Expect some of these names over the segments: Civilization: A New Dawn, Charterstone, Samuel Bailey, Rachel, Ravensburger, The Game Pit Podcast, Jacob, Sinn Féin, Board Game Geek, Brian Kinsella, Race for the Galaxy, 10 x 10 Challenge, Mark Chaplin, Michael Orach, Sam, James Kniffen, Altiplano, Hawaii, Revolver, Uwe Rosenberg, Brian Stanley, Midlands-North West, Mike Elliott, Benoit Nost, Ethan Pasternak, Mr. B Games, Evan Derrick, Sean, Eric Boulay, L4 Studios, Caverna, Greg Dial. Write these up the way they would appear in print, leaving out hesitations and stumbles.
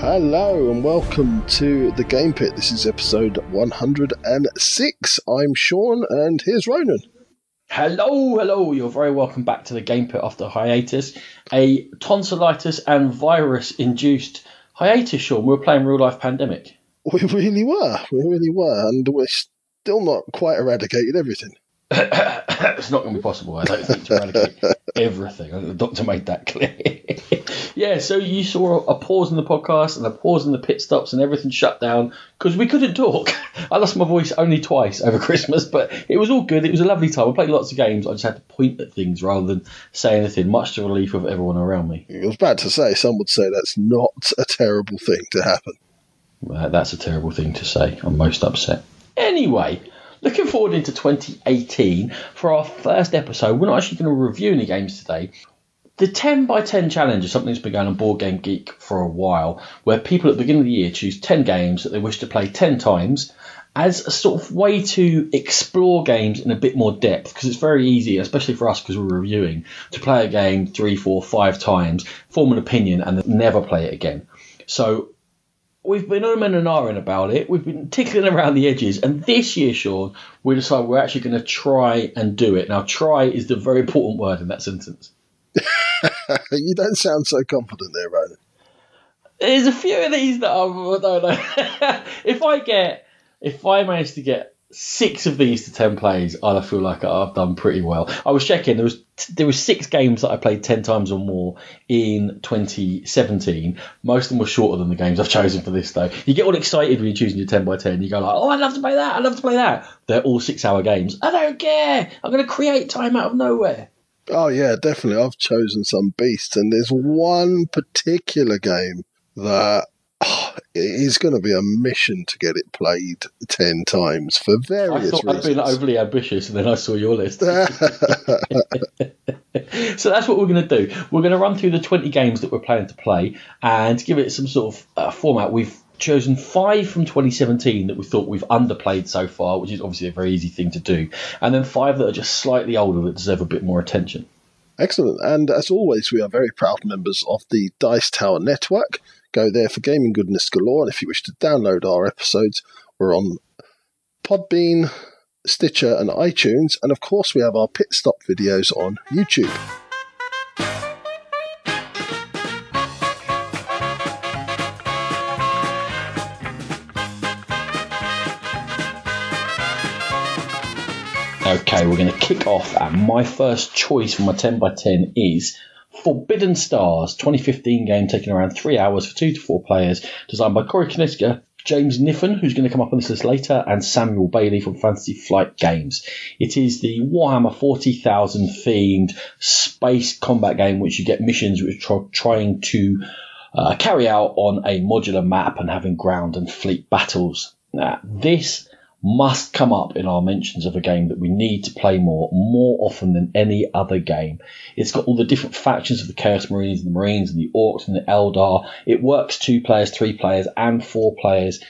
Hello and welcome to The Game Pit. This is episode 106. I'm Sean and here's Ronan. Hello. You're very welcome back to The Game Pit after hiatus. A tonsillitis and virus-induced hiatus, Sean. We were playing Real Life Pandemic. We really were. And we're still not quite eradicated everything. It's not going to be possible, I don't think, to eradicate everything. The doctor made that clear. Yeah, so you saw a pause in the podcast and a pause in the pit stops and everything shut down because we couldn't talk. I lost my voice only twice over Christmas, but it was all good. It was a lovely time. I played lots of games. I just had to point at things rather than say anything, much to the relief of everyone around me. I was about to say, some would say that's not a terrible thing to happen. That's a terrible thing to say. I'm most upset. Anyway, looking forward into 2018 for our first episode. We're not actually going to review any games today. The 10x10 challenge is something that's been going on Board Game Geek for a while, where people at the beginning of the year choose 10 games that they wish to play 10 times as a sort of way to explore games in a bit more depth, because it's very easy, especially for us because we're reviewing, to play a game 3, 4, 5 times, form an opinion, and then never play it again. So we've been on and ahhing about it. We've been tickling around the edges. And this year, Sean, we decided we're actually going to try and do it. Now, try is the very important word in that sentence. You don't sound so confident there, Ronan. There's a few of these that I don't know. If I manage to get 6 of these to 10 plays, I feel like I've done pretty well. I was checking. There was 6 games that I played 10 times or more in 2017. Most of them were shorter than the games I've chosen for this, though. You get all excited when you're choosing your 10x10. You go like, oh, I'd love to play that. I'd love to play that. They're all 6-hour games. I don't care. I'm going to create time out of nowhere. Oh, yeah, definitely. I've chosen some beasts, and there's one particular game that is going to be a mission to get it played 10 times for various reasons. I thought I'd been overly ambitious, and then I saw your list. So that's what we're going to do. We're going to run through the 20 games that we're planning to play and give it some sort of format. We've chosen 5 from 2017 that we thought we've underplayed so far, which is obviously a very easy thing to do, and then 5 that are just slightly older that deserve a bit more attention. Excellent. And as always, we are very proud members of the Dice Tower Network. Go there for gaming goodness galore, and if you wish to download our episodes, we're on Podbean, Stitcher and iTunes, and of course we have our pit stop videos on YouTube. Okay, we're going to kick off, and my first choice for my 10x10 is Forbidden Stars, 2015 game taking around 3 hours for 2 to 4 players, designed by Corey Koniska, James Kniffen, who's going to come up on this list later, and Samuel Bailey from Fantasy Flight Games. It is the Warhammer 40,000 themed space combat game, which you get missions which are trying to carry out on a modular map and having ground and fleet battles. Now, this must come up in our mentions of a game that we need to play more often than any other game. It's got all the different factions of the Chaos Marines and the Marines and the Orcs and the Eldar. It works 2 players, 3 players and 4 players.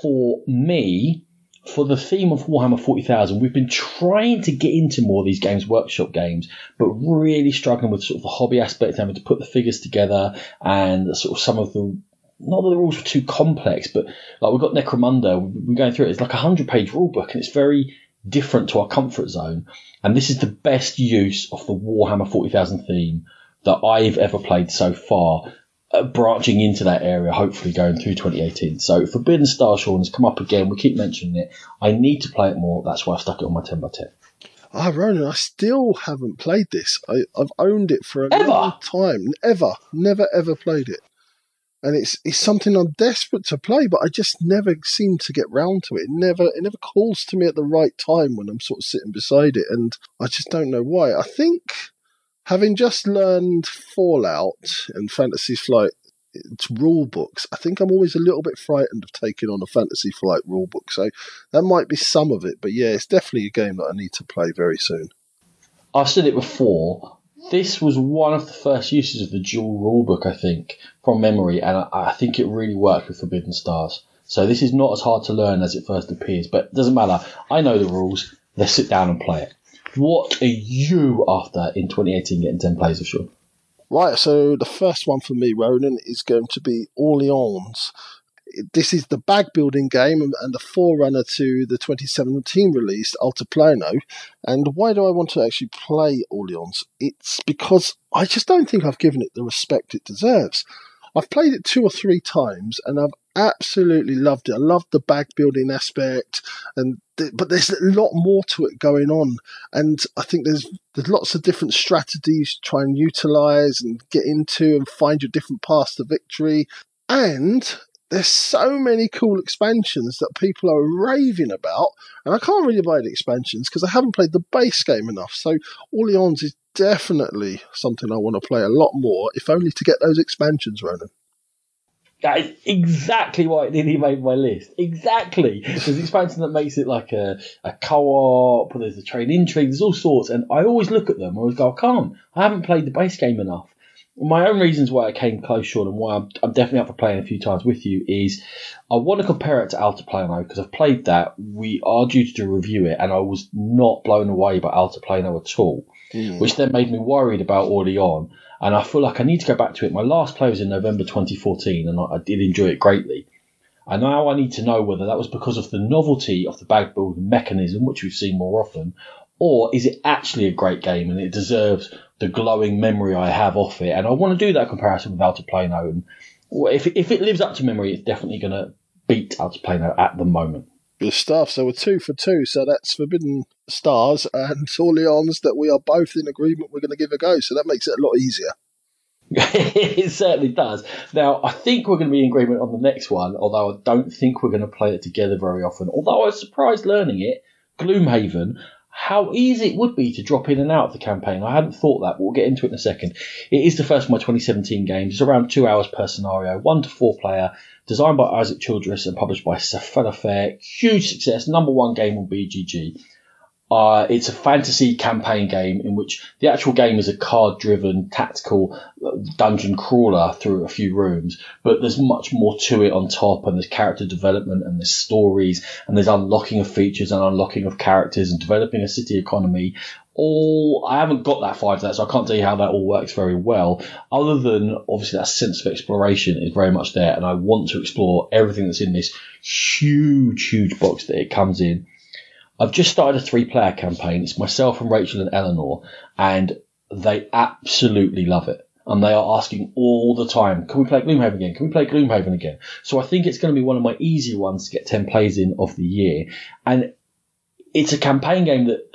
For me, for the theme of Warhammer 40,000, we've been trying to get into more of these games, workshop games, but really struggling with sort of the hobby aspect, having to put the figures together and sort of some of the, not that the rules were too complex, but like we've got Necromunda, we're going through it. It's like a 100-page rule book, and it's very different to our comfort zone. And this is the best use of the Warhammer 40,000 theme that I've ever played so far, branching into that area, hopefully going through 2018. So Forbidden Star, Sean, has come up again. We keep mentioning it. I need to play it more. That's why I stuck it on my 10x10. Ah, Ronan, I still haven't played this. I've owned it for a long time. Never played it. And it's something I'm desperate to play, but I just never seem to get round to it. It never calls to me at the right time when I'm sort of sitting beside it, and I just don't know why. I think having just learned Fallout and Fantasy Flight, its rule books, I think I'm always a little bit frightened of taking on a Fantasy Flight rule book. So that might be some of it, but yeah, it's definitely a game that I need to play very soon. I've said it before. This was one of the first uses of the dual rulebook, I think, from memory, and I think it really worked with Forbidden Stars. So this is not as hard to learn as it first appears, but it doesn't matter. I know the rules. Let's sit down and play it. What are you after in 2018 getting 10 plays of Sean? Right, so the first one for me, Ronan, is going to be Orleans. This is the bag building game and the forerunner to the 2017 release Altiplano. And why do I want to actually play Orleans? It's because I just don't think I've given it the respect it deserves. I've played it 2 or 3 times and I've absolutely loved it. I love the bag building aspect, and but there's a lot more to it going on, and I think there's lots of different strategies to try and utilize and get into and find your different paths to victory. And there's so many cool expansions that people are raving about, and I can't really buy the expansions because I haven't played the base game enough. So Orleans is definitely something I want to play a lot more, if only to get those expansions, Ronan. That is exactly why it nearly made my list. Exactly. There's an expansion that makes it like a co-op, or there's a trade intrigue, there's all sorts, and I always look at them, I always go, I can't. I haven't played the base game enough. My own reasons why I came close, Sean, and why I'm definitely up for playing a few times with you is I want to compare it to Altiplano, because I've played that. We are due to review it, and I was not blown away by Altiplano at all, which then made me worried about Orleans. And I feel like I need to go back to it. My last play was in November 2014, and I did enjoy it greatly. And now I need to know whether that was because of the novelty of the bag building mechanism, which we've seen more often, or is it actually a great game and it deserves the glowing memory I have of it. And I want to do that comparison with Altiplano. And if it lives up to memory, it's definitely going to beat Altiplano at the moment. Good stuff. So we're 2 for 2. So that's Forbidden Stars and Orleans that we are both in agreement we're going to give a go. So that makes it a lot easier. It certainly does. Now, I think we're going to be in agreement on the next one, although I don't think we're going to play it together very often. Although I was surprised learning it, Gloomhaven, how easy it would be to drop in and out of the campaign. I hadn't thought that, but we'll get into it in a second. It is the first of my 2017 games. It's around 2 hours per scenario, 1 to 4 player, designed by Isaac Childress and published by Safran Affair. Huge success, #1 game on BGG. It's a fantasy campaign game in which the actual game is a card-driven, tactical dungeon crawler through a few rooms, but there's much more to it on top, and there's character development, and there's stories, and there's unlocking of features and unlocking of characters and developing a city economy. All I haven't got that far to that, so I can't tell you how that all works very well, other than obviously that sense of exploration is very much there, and I want to explore everything that's in this huge, huge box that it comes in. I've just started a 3-player campaign. It's myself and Rachel and Eleanor, and they absolutely love it. And they are asking all the time, can we play Gloomhaven again? Can we play Gloomhaven again? So I think it's going to be one of my easier ones to get 10 plays in of the year. And it's a campaign game that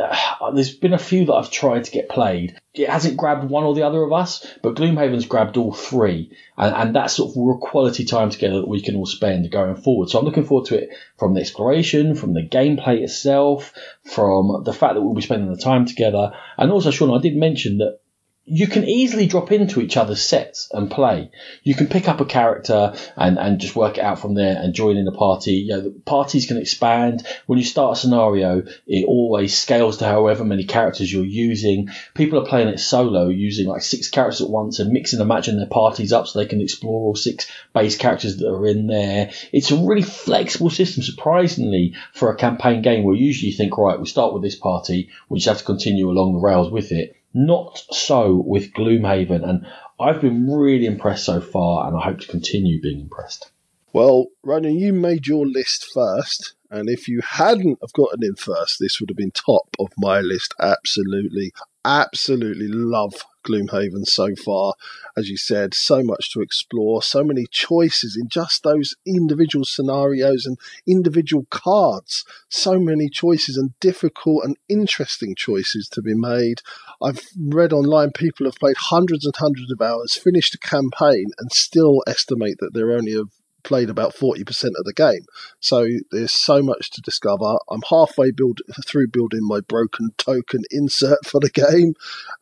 there's been a few that I've tried to get played. It hasn't grabbed one or the other of us, but Gloomhaven's grabbed all three. And that's sort of real quality time together that we can all spend going forward. So I'm looking forward to it from the exploration, from the gameplay itself, from the fact that we'll be spending the time together. And also, Sean, I did mention that you can easily drop into each other's sets and play. You can pick up a character and just work it out from there and join in a party. You know, the parties can expand. When you start a scenario, it always scales to however many characters you're using. People are playing it solo, using like 6 characters at once and mixing and matching their parties up so they can explore all 6 base characters that are in there. It's a really flexible system, surprisingly, for a campaign game where you usually think, right, we start with this party, we just have to continue along the rails with it. Not so with Gloomhaven, and I've been really impressed so far, and I hope to continue being impressed. Well, Ronan, you made your list first, and if you hadn't have gotten in first, this would have been top of my list. Absolutely, absolutely love Gloomhaven so far. As you said, so much to explore, so many choices in just those individual scenarios and individual cards, so many choices and difficult and interesting choices to be made. I've read online people have played hundreds and hundreds of hours, finished a campaign, and still estimate that they're only have played about 40% of the game. So there's so much to discover. I'm halfway through building my broken token insert for the game,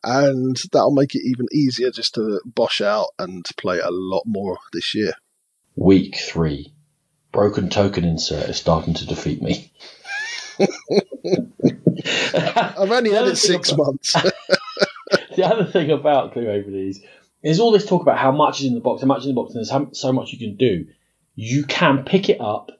and that'll make it even easier just to bosh out and play a lot more this year. Week 3. Broken token insert is starting to defeat me. I've only had it 6 months. The other thing about Gloomhaven is there's all this talk about how much is in the box, how much is in the box, and there's so much you can do. You can pick it up.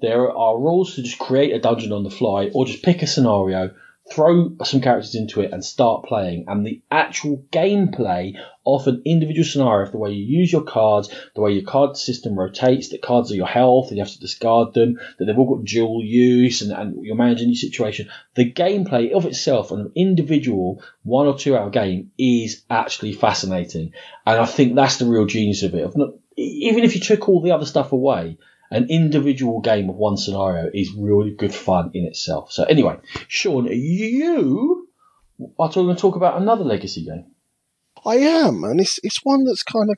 There are rules to just create a dungeon on the fly or just pick a scenario, throw some characters into it and start playing. And the actual gameplay of an individual scenario, the way you use your cards, the way your card system rotates, that cards are your health and you have to discard them, that they've all got dual use and you're managing your situation. The gameplay of itself on an individual 1 or 2 hour game is actually fascinating. And I think that's the real genius of it. Even if you took all the other stuff away, an individual game of one scenario is really good fun in itself. So anyway, Sean, you are going to talk about another legacy game. I am, and it's one that's kind of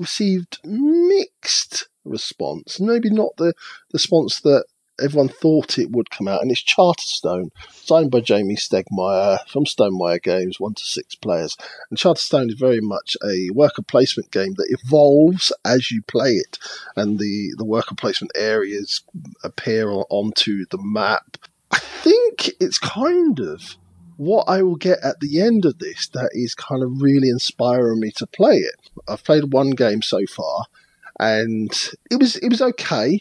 received mixed response. Maybe not the response that everyone thought it would come out, and it's Charterstone, signed by Jamie Stegmaier from Stonemaier Games, 1 to 6 players. And Charterstone is very much a worker placement game that evolves as you play it, and the worker placement areas appear onto the map. I think it's kind of what I will get at the end of this that is kind of really inspiring me to play it. I've played one game so far, and it was okay.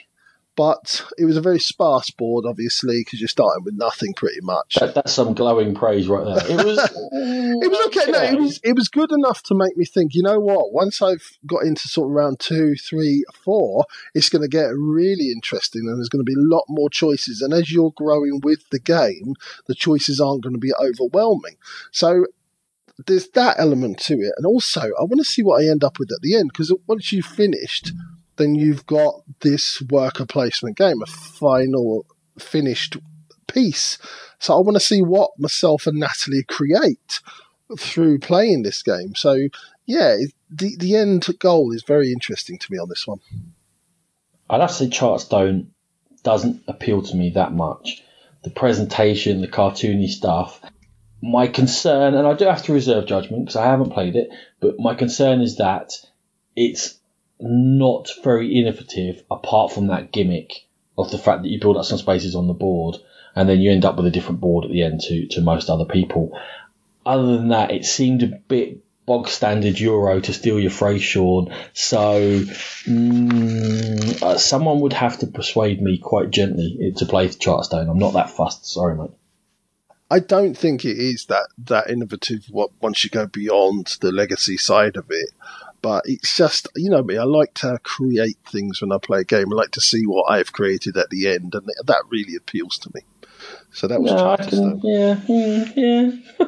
But it was a very sparse board, obviously, because you're starting with nothing pretty much. That's some glowing praise right there. It was okay. No, it was good enough to make me think, you know what? Once I've got into sort of round 2, 3, 4, it's going to get really interesting and there's going to be a lot more choices. And as you're growing with the game, the choices aren't going to be overwhelming. So there's that element to it. And also, I want to see what I end up with at the end, because once you've finished, then you've got this worker placement game, a final finished piece. So I want to see what myself and Natalie create through playing this game. So, yeah, the end goal is very interesting to me on this one. I'd have to say Charterstone doesn't appeal to me that much. The presentation, the cartoony stuff. My concern, and I do have to reserve judgment because I haven't played it, but my concern is that it's not very innovative apart from that gimmick of the fact that you build up some spaces on the board and then you end up with a different board at the end to most other people. Other than that, it seemed a bit bog standard Euro, to steal your phrase, Sean. So someone would have to persuade me quite gently to play Charterstone. I'm not that fussed, sorry mate. I don't think it is that innovative once you go beyond the legacy side of it. But it's just, you know me, I like to create things when I play a game. I like to see what I've created at the end, and that really appeals to me. So that was Charterstone. Yeah.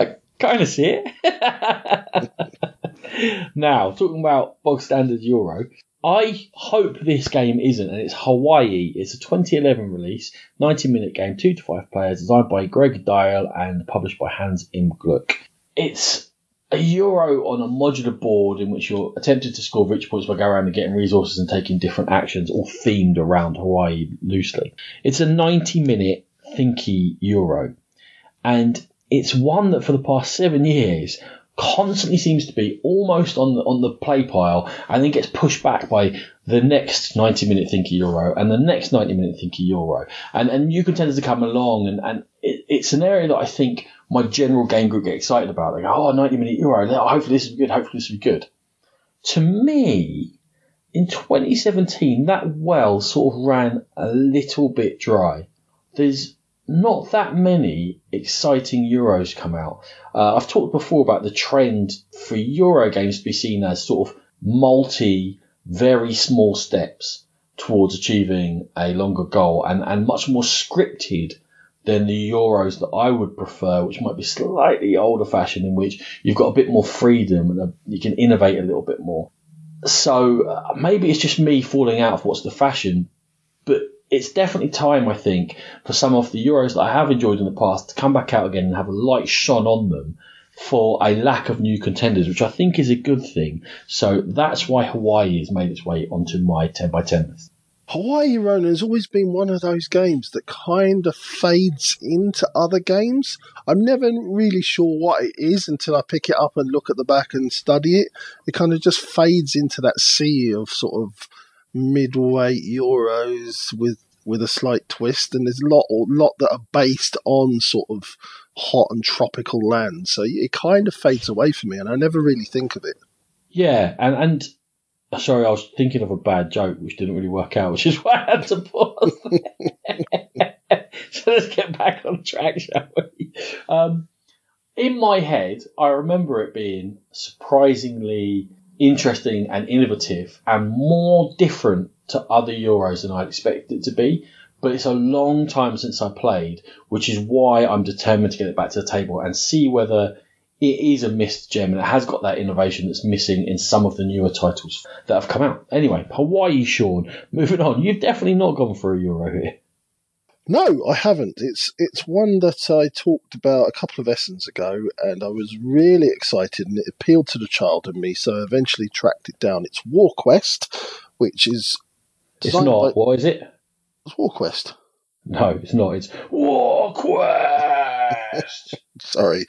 I kind of see it. Now, talking about bog standard Euro, I hope this game isn't, and it's Hawaii. It's a 2011 release, 90-minute game, 2 to 5 players, designed by Greg Dial and published by Hans im Glück. It's a Euro on a modular board in which you're attempting to score rich points by going around and getting resources and taking different actions, all themed around Hawaii loosely. It's a 90-minute thinky Euro, and it's one that for the past 7 years constantly seems to be almost on the play pile and then gets pushed back by the next 90-minute thinky Euro and the next 90-minute thinky Euro. And new contenders to come along, and it's an area that I think my general game group get excited about. They go, 90-minute Euro, hopefully this will be good. To me, in 2017, that well sort of ran a little bit dry. There's not that many exciting Euros come out. I've talked before about the trend for Euro games to be seen as sort of very small steps towards achieving a longer goal, and much more scripted than the Euros that I would prefer, which might be slightly older fashioned, in which you've got a bit more freedom and you can innovate a little bit more. So maybe it's just me falling out of what's the fashion, but it's definitely time, I think, for some of the Euros that I have enjoyed in the past to come back out again and have a light shone on them for a lack of new contenders, which I think is a good thing. So that's why Hawaii has made its way onto my 10x10 list. Hawaii, Ronan, has always been one of those games that kind of fades into other games. I'm never really sure what it is until I pick it up and look at the back and study it. It kind of just fades into that sea of sort of midweight Euros with a slight twist, and there's a lot that are based on sort of hot and tropical land. So it kind of fades away for me, and I never really think of it. Yeah, and sorry, I was thinking of a bad joke, which didn't really work out, which is why I had to pause. So let's get back on track, shall we? In my head, I remember it being surprisingly interesting and innovative and more different to other Euros than I'd expected it to be. But it's a long time since I played, which is why I'm determined to get it back to the table and see whether it is a missed gem, and it has got that innovation that's missing in some of the newer titles that have come out. Anyway, Hawaii, Sean, moving on. You've definitely not gone for a Euro here. No, I haven't. It's one that I talked about a couple of lessons ago, and I was really excited, and it appealed to the child in me, so I eventually tracked it down. It's WarQuest, which is... It's not. What is it? It's WarQuest. No, it's not. It's WarQuest! Sorry.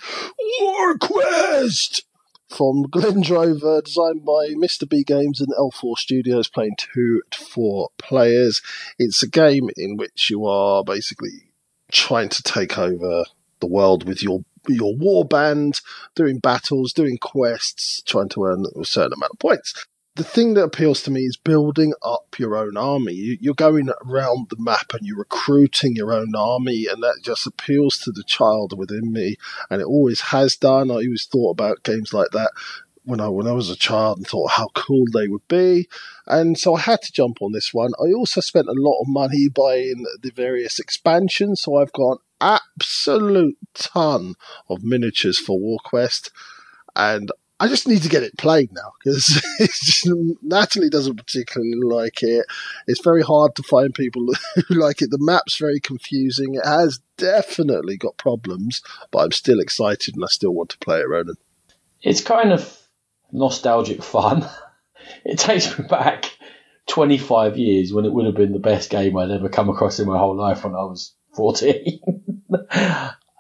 WarQuest! From Glendrover, designed by Mr. B Games and L4 Studios, playing 2 to 4 players. It's a game in which you are basically trying to take over the world with your war band, doing battles, doing quests, trying to earn a certain amount of points. The thing that appeals to me is building up your own army. You're going around the map and you're recruiting your own army, and that just appeals to the child within me, and it always has done. I always thought about games like that when I was a child and thought how cool they would be, and so I had to jump on this one. I also spent a lot of money buying the various expansions, so I've got an absolute ton of miniatures for WarQuest, and I just need to get it played now because Natalie doesn't particularly like it. It's very hard to find people who like it. The map's very confusing. It has definitely got problems, but I'm still excited and I still want to play it, Ronan. It's kind of nostalgic fun. It takes me back 25 years when it would have been the best game I'd ever come across in my whole life when I was 14.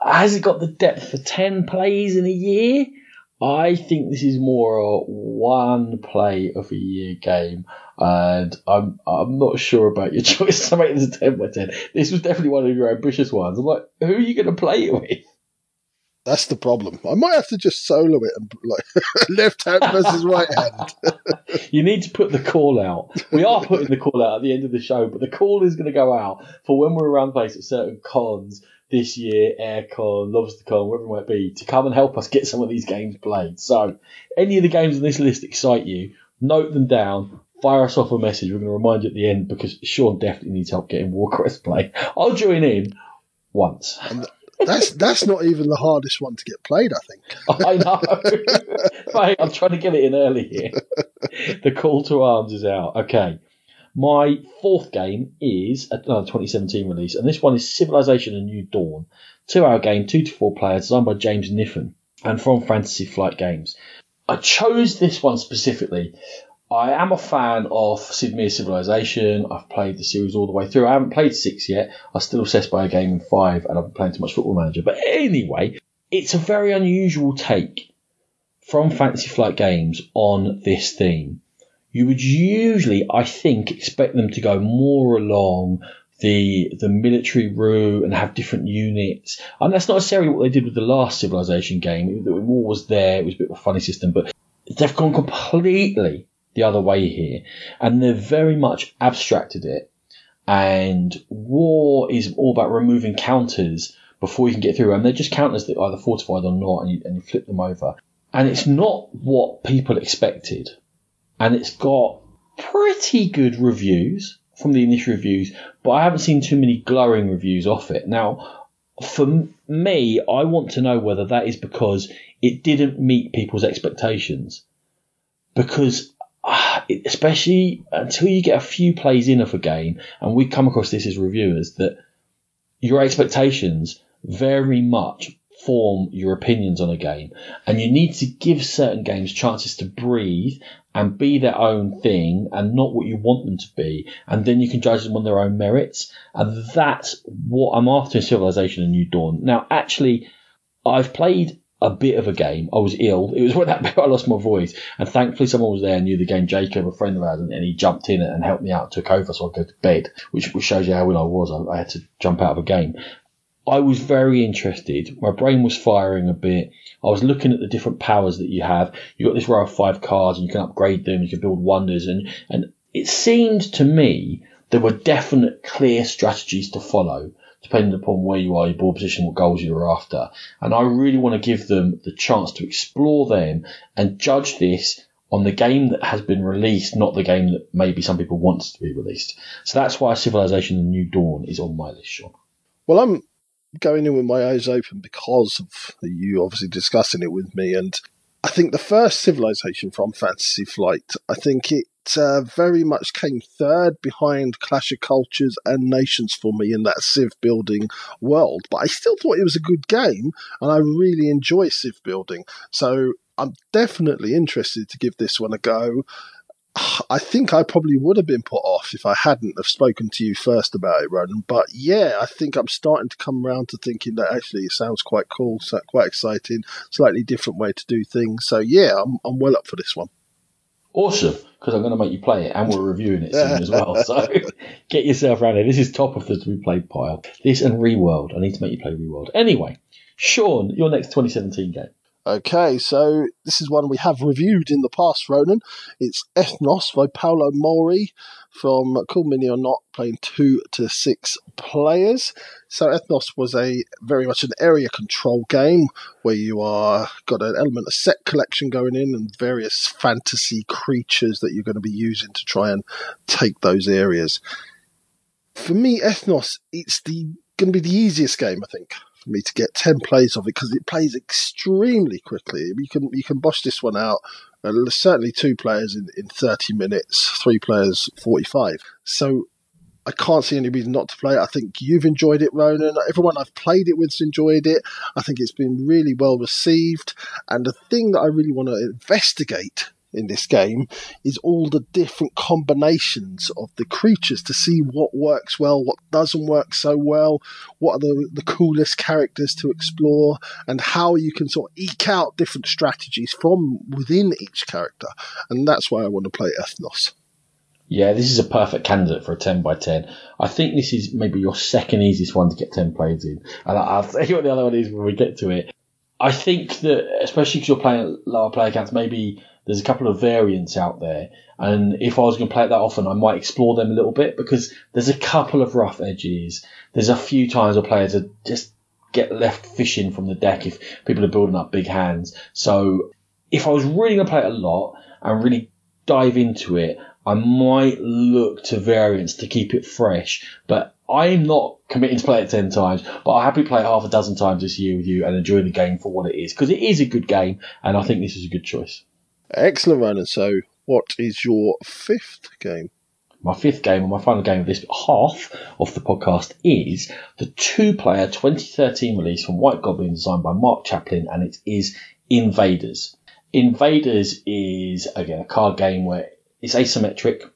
Has it got the depth for 10 plays in a year? I think this is more a one play of a year game, and I'm not sure about your choice to make this a 10 by 10. This was definitely one of your ambitious ones. I'm like, who are you going to play it with? That's the problem. I might have to just solo it and like left hand versus right hand. You need to put the call out. We are putting the call out at the end of the show, but the call is going to go out for when we're around the place at certain cons. This year, Aircon, Lobster Con, wherever it might be, to come and help us get some of these games played. So, any of the games on this list excite you, note them down, fire us off a message. We're going to remind you at the end because Sean definitely needs help getting WarQuest played. I'll join in once. And that's not even the hardest one to get played, I think. I know. Mate, I'm trying to get it in early here. The call to arms is out. Okay. My fourth game is another 2017 release, and this one is Civilization: A New Dawn. 2 hour game, 2 to 4 players, designed by James Kniffen and from Fantasy Flight Games. I chose this one specifically. I am a fan of Sid Meier's Civilization. I've played the series all the way through. I haven't played 6 yet. I'm still obsessed by a game in 5, and I've been playing too much Football Manager. But anyway, it's a very unusual take from Fantasy Flight Games on this theme. You would usually, I think, expect them to go more along the military route and have different units. And that's not necessarily what they did with the last Civilization game. The war was there. It was a bit of a funny system. But they've gone completely the other way here. And they've very much abstracted it. And war is all about removing counters before you can get through. And they're just counters that are either fortified or not, and you flip them over. And it's not what people expected. And it's got pretty good reviews from the initial reviews, but I haven't seen too many glowing reviews off it. Now, for me, I want to know whether that is because it didn't meet people's expectations. Because especially until you get a few plays in of a game, and we come across this as reviewers, that your expectations very much form your opinions on a game, and you need to give certain games chances to breathe and be their own thing and not what you want them to be, and then you can judge them on their own merits. And that's what I'm after in Civilization: A New Dawn. Now, actually, I've played a bit of a game. I was ill. It was when that bit I lost my voice, and thankfully someone was there and knew the game, Jacob, a friend of ours, and he jumped in and helped me out, took over so I'd go to bed, which shows you how ill I was. I had to jump out of a game. I was very interested. My brain was firing a bit. I was looking at the different powers that you have. You've got this row of 5 cards and you can upgrade them. You can build wonders. And it seemed to me there were definite clear strategies to follow depending upon where you are, your board position, what goals you're after. And I really want to give them the chance to explore them and judge this on the game that has been released, not the game that maybe some people want to be released. So that's why Civilization: A New Dawn is on my list, Sean. Well, I'm going in with my eyes open because of you obviously discussing it with me. And I think the first Civilization from Fantasy Flight, I think it very much came third behind Clash of Cultures and Nations for me in that Civ building world. But I still thought it was a good game, and I really enjoy Civ building. So I'm definitely interested to give this one a go. I think I probably would have been put off if I hadn't have spoken to you first about it, Ronan. But yeah, I think I'm starting to come around to thinking that actually it sounds quite cool, quite exciting, slightly different way to do things. So yeah, I'm well up for this one. Awesome, because I'm going to make you play it, and we're reviewing it soon as well. So get yourself around it. This is top of the to be played pile. This and Reworld. I need to make you play Reworld. Anyway, Sean, your next 2017 game. Okay, so this is one we have reviewed in the past, Ronan. It's Ethnos by Paolo Mori from Cool Mini or Not, playing 2 to 6 players. So Ethnos was a very much an area control game where you are got an element of set collection going in and various fantasy creatures that you're going to be using to try and take those areas. For me, Ethnos, it's going to be the easiest game, I think, me to get 10 plays of it, because it plays extremely quickly. You can bosh this one out, certainly 2 players in 30 minutes, 3 players 45. So I can't see any reason not to play it. I think you've enjoyed it, Ronan. Everyone I've played it with's enjoyed it. I think it's been really well received. And the thing that I really want to investigate in this game is all the different combinations of the creatures to see what works well, what doesn't work so well, what are the coolest characters to explore, and how you can sort of eke out different strategies from within each character. And that's why I want to play Ethnos. Yeah, this is a perfect candidate for a 10 by 10. I think this is maybe your second easiest one to get 10 plays in. And I'll tell you what the other one is when we get to it. I think that, especially because you're playing lower player counts, maybe there's a couple of variants out there, and if I was going to play it that often, I might explore them a little bit, because there's a couple of rough edges. There's a few times where players are just get left fishing from the deck if people are building up big hands. So if I was really going to play it a lot and really dive into it, I might look to variants to keep it fresh. But I'm not committing to play it 10 times, but I'll happily play it half a dozen times this year with you and enjoy the game for what it is, because it is a good game, and I think this is a good choice. Excellent, Ronan. So what is your fifth game? My fifth game, and my final game of this half of the podcast, is the 2-player 2013 release from White Goblin, designed by Mark Chaplin, and it is Invaders. Invaders is, again, a card game where it's asymmetric.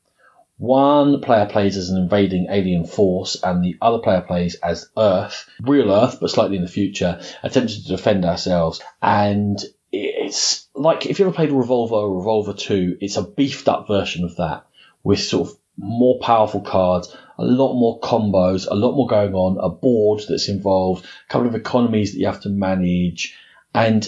One player plays as an invading alien force, and the other player plays as Earth, real Earth, but slightly in the future, attempting to defend ourselves. And it's like, if you ever played Revolver or Revolver 2, it's a beefed up version of that, with sort of more powerful cards, a lot more combos, a lot more going on, a board that's involved, a couple of economies that you have to manage. And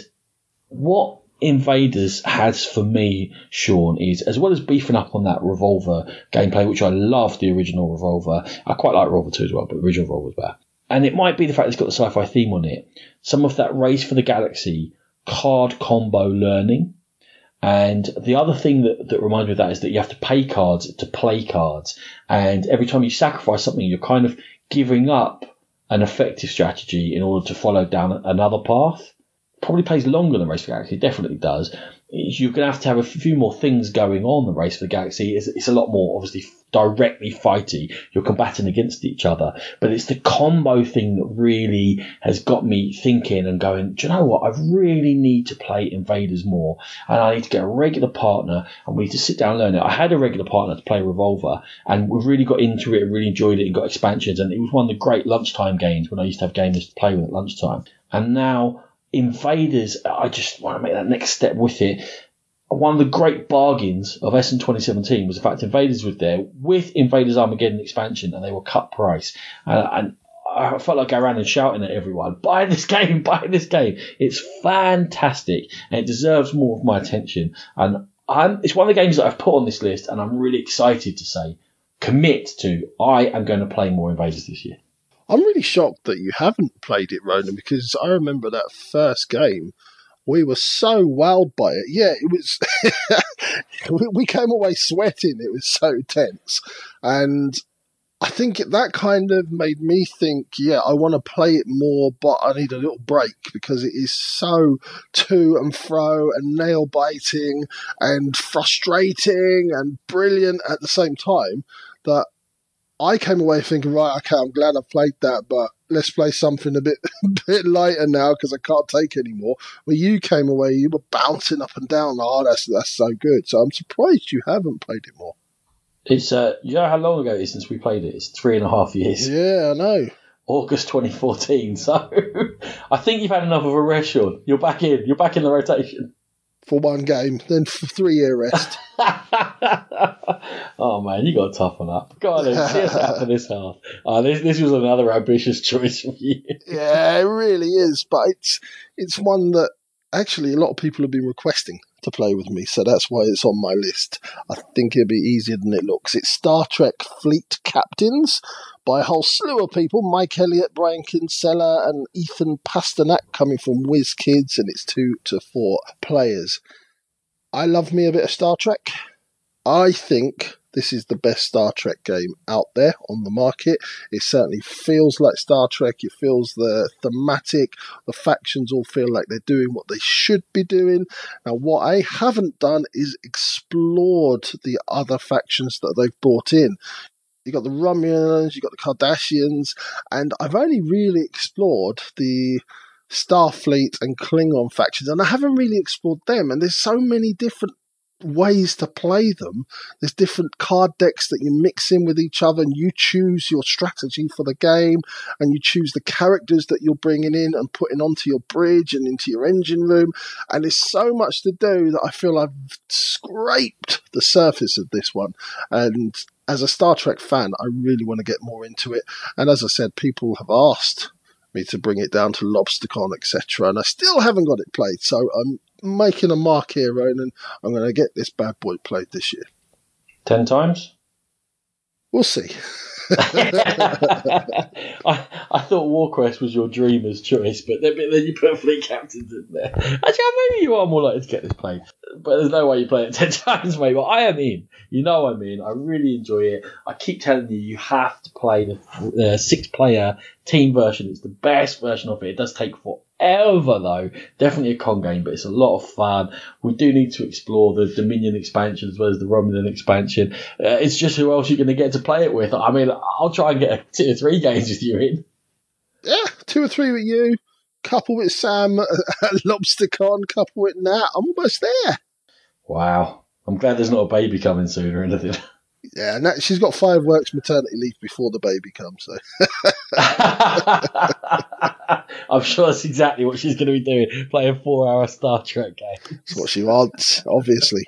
what Invaders has for me, Sean, is, as well as beefing up on that Revolver gameplay, which I love the original Revolver, I quite like Revolver 2 as well, but the original Revolver was better. And it might be the fact it's got the sci-fi theme on it. Some of that Race for the Galaxy card combo learning. And the other thing that reminds me of that is that you have to pay cards to play cards. And every time you sacrifice something, you're kind of giving up an effective strategy in order to follow down another path. Probably plays longer than Race for the Galaxy, definitely does. You're going to have a few more things going on than Race for the Galaxy. It's a lot more, obviously, directly fighty. You're combating against each other. But it's the combo thing that really has got me thinking and going, do you know what? I really need to play Invaders more. And I need to get a regular partner, and we need to sit down and learn it. I had a regular partner to play Revolver, and we really got into it and really enjoyed it and got expansions. And it was one of the great lunchtime games when I used to have gamers to play with at lunchtime. And now Invaders, I just want to make that next step with it. One of the great bargains of Essen 2017 was the fact Invaders was there with Invaders Armageddon expansion, and they were cut price. And I felt like I ran and shouting at everyone, buy this game, buy this game. It's fantastic, and it deserves more of my attention. And it's one of the games that I've put on this list, and I'm really excited to say, commit to, I am going to play more Invaders this year. I'm really shocked that you haven't played it, Ronan, because I remember that first game. We were so wowed by it. Yeah, it was. We came away sweating. It was so tense. And I think that kind of made me think, yeah, I want to play it more, but I need a little break because it is so to and fro and nail-biting and frustrating and brilliant at the same time that I came away thinking, right, okay, I'm glad I played that, but let's play something a bit lighter now because I can't take anymore. Well, you came away, you were bouncing up and down. Oh, that's so good. So I'm surprised you haven't played it more. It's you know how long ago it is since we played it? It's 3.5 years. Yeah, I know. August 2014. So I think you've had enough of a rest, Sean. You're back in. You're back in the rotation. For one game, then for 3-year rest. Oh, man, you got tough on that. Go on, then. Cheers out for this half. This was another ambitious choice for you. Yeah, it really is. But it's one that actually a lot of people have been requesting to play with me, so that's why it's on my list. I think it'll be easier than it looks. It's Star Trek Fleet Captains by a whole slew of people, Mike Elliott, Brian Kinsella, and Ethan Pasternak, coming from WizKids, and it's 2 to 4 players. I love me a bit of Star Trek. I think this is the best Star Trek game out there on the market. It certainly feels like Star Trek. It feels the thematic. The factions all feel like they're doing what they should be doing. Now, what I haven't done is explored the other factions that they've brought in. You've got the Romulans, you've got the Cardassians, and I've only really explored the Starfleet and Klingon factions, and I haven't really explored them, and there's so many different ways to play them. There's different card decks that you mix in with each other, and you choose your strategy for the game, and you choose the characters that you're bringing in and putting onto your bridge and into your engine room, and there's so much to do that I feel I've scraped the surface of this one. And as a Star Trek fan, I really want to get more into it, and as I said, people have asked me to bring it down to Lobster Con, etc., and I still haven't got it played, so I'm making a mark here, Ronan. I'm going to get this bad boy played this year. 10 times? We'll see. I thought WarQuest was your dreamer's choice, but then you put Fleet Captains in there. Actually, maybe you are more likely to get this played, but there's no way you play it 10 times, mate. But I am in. You know I'm in. I really enjoy it. I keep telling you, you have to play the 6-player team version. It's the best version of it. It does take forever, though. Definitely a con game, but it's a lot of fun. We do need to explore the Dominion expansion as well as the Romulan expansion. It's just who else you're going to get to play it with. I mean, I'll try and get 2 or 3 games with you in. Yeah, 2 or 3 with you, couple with Sam at LobsterCon, couple with Nat. I'm almost there. Wow. I'm glad there's not a baby coming soon or anything. Yeah, Nat, she's got 5 works maternity leave before the baby comes, so. I'm sure that's exactly what she's going to be doing, playing a 4-hour Star Trek game. That's what she wants, obviously.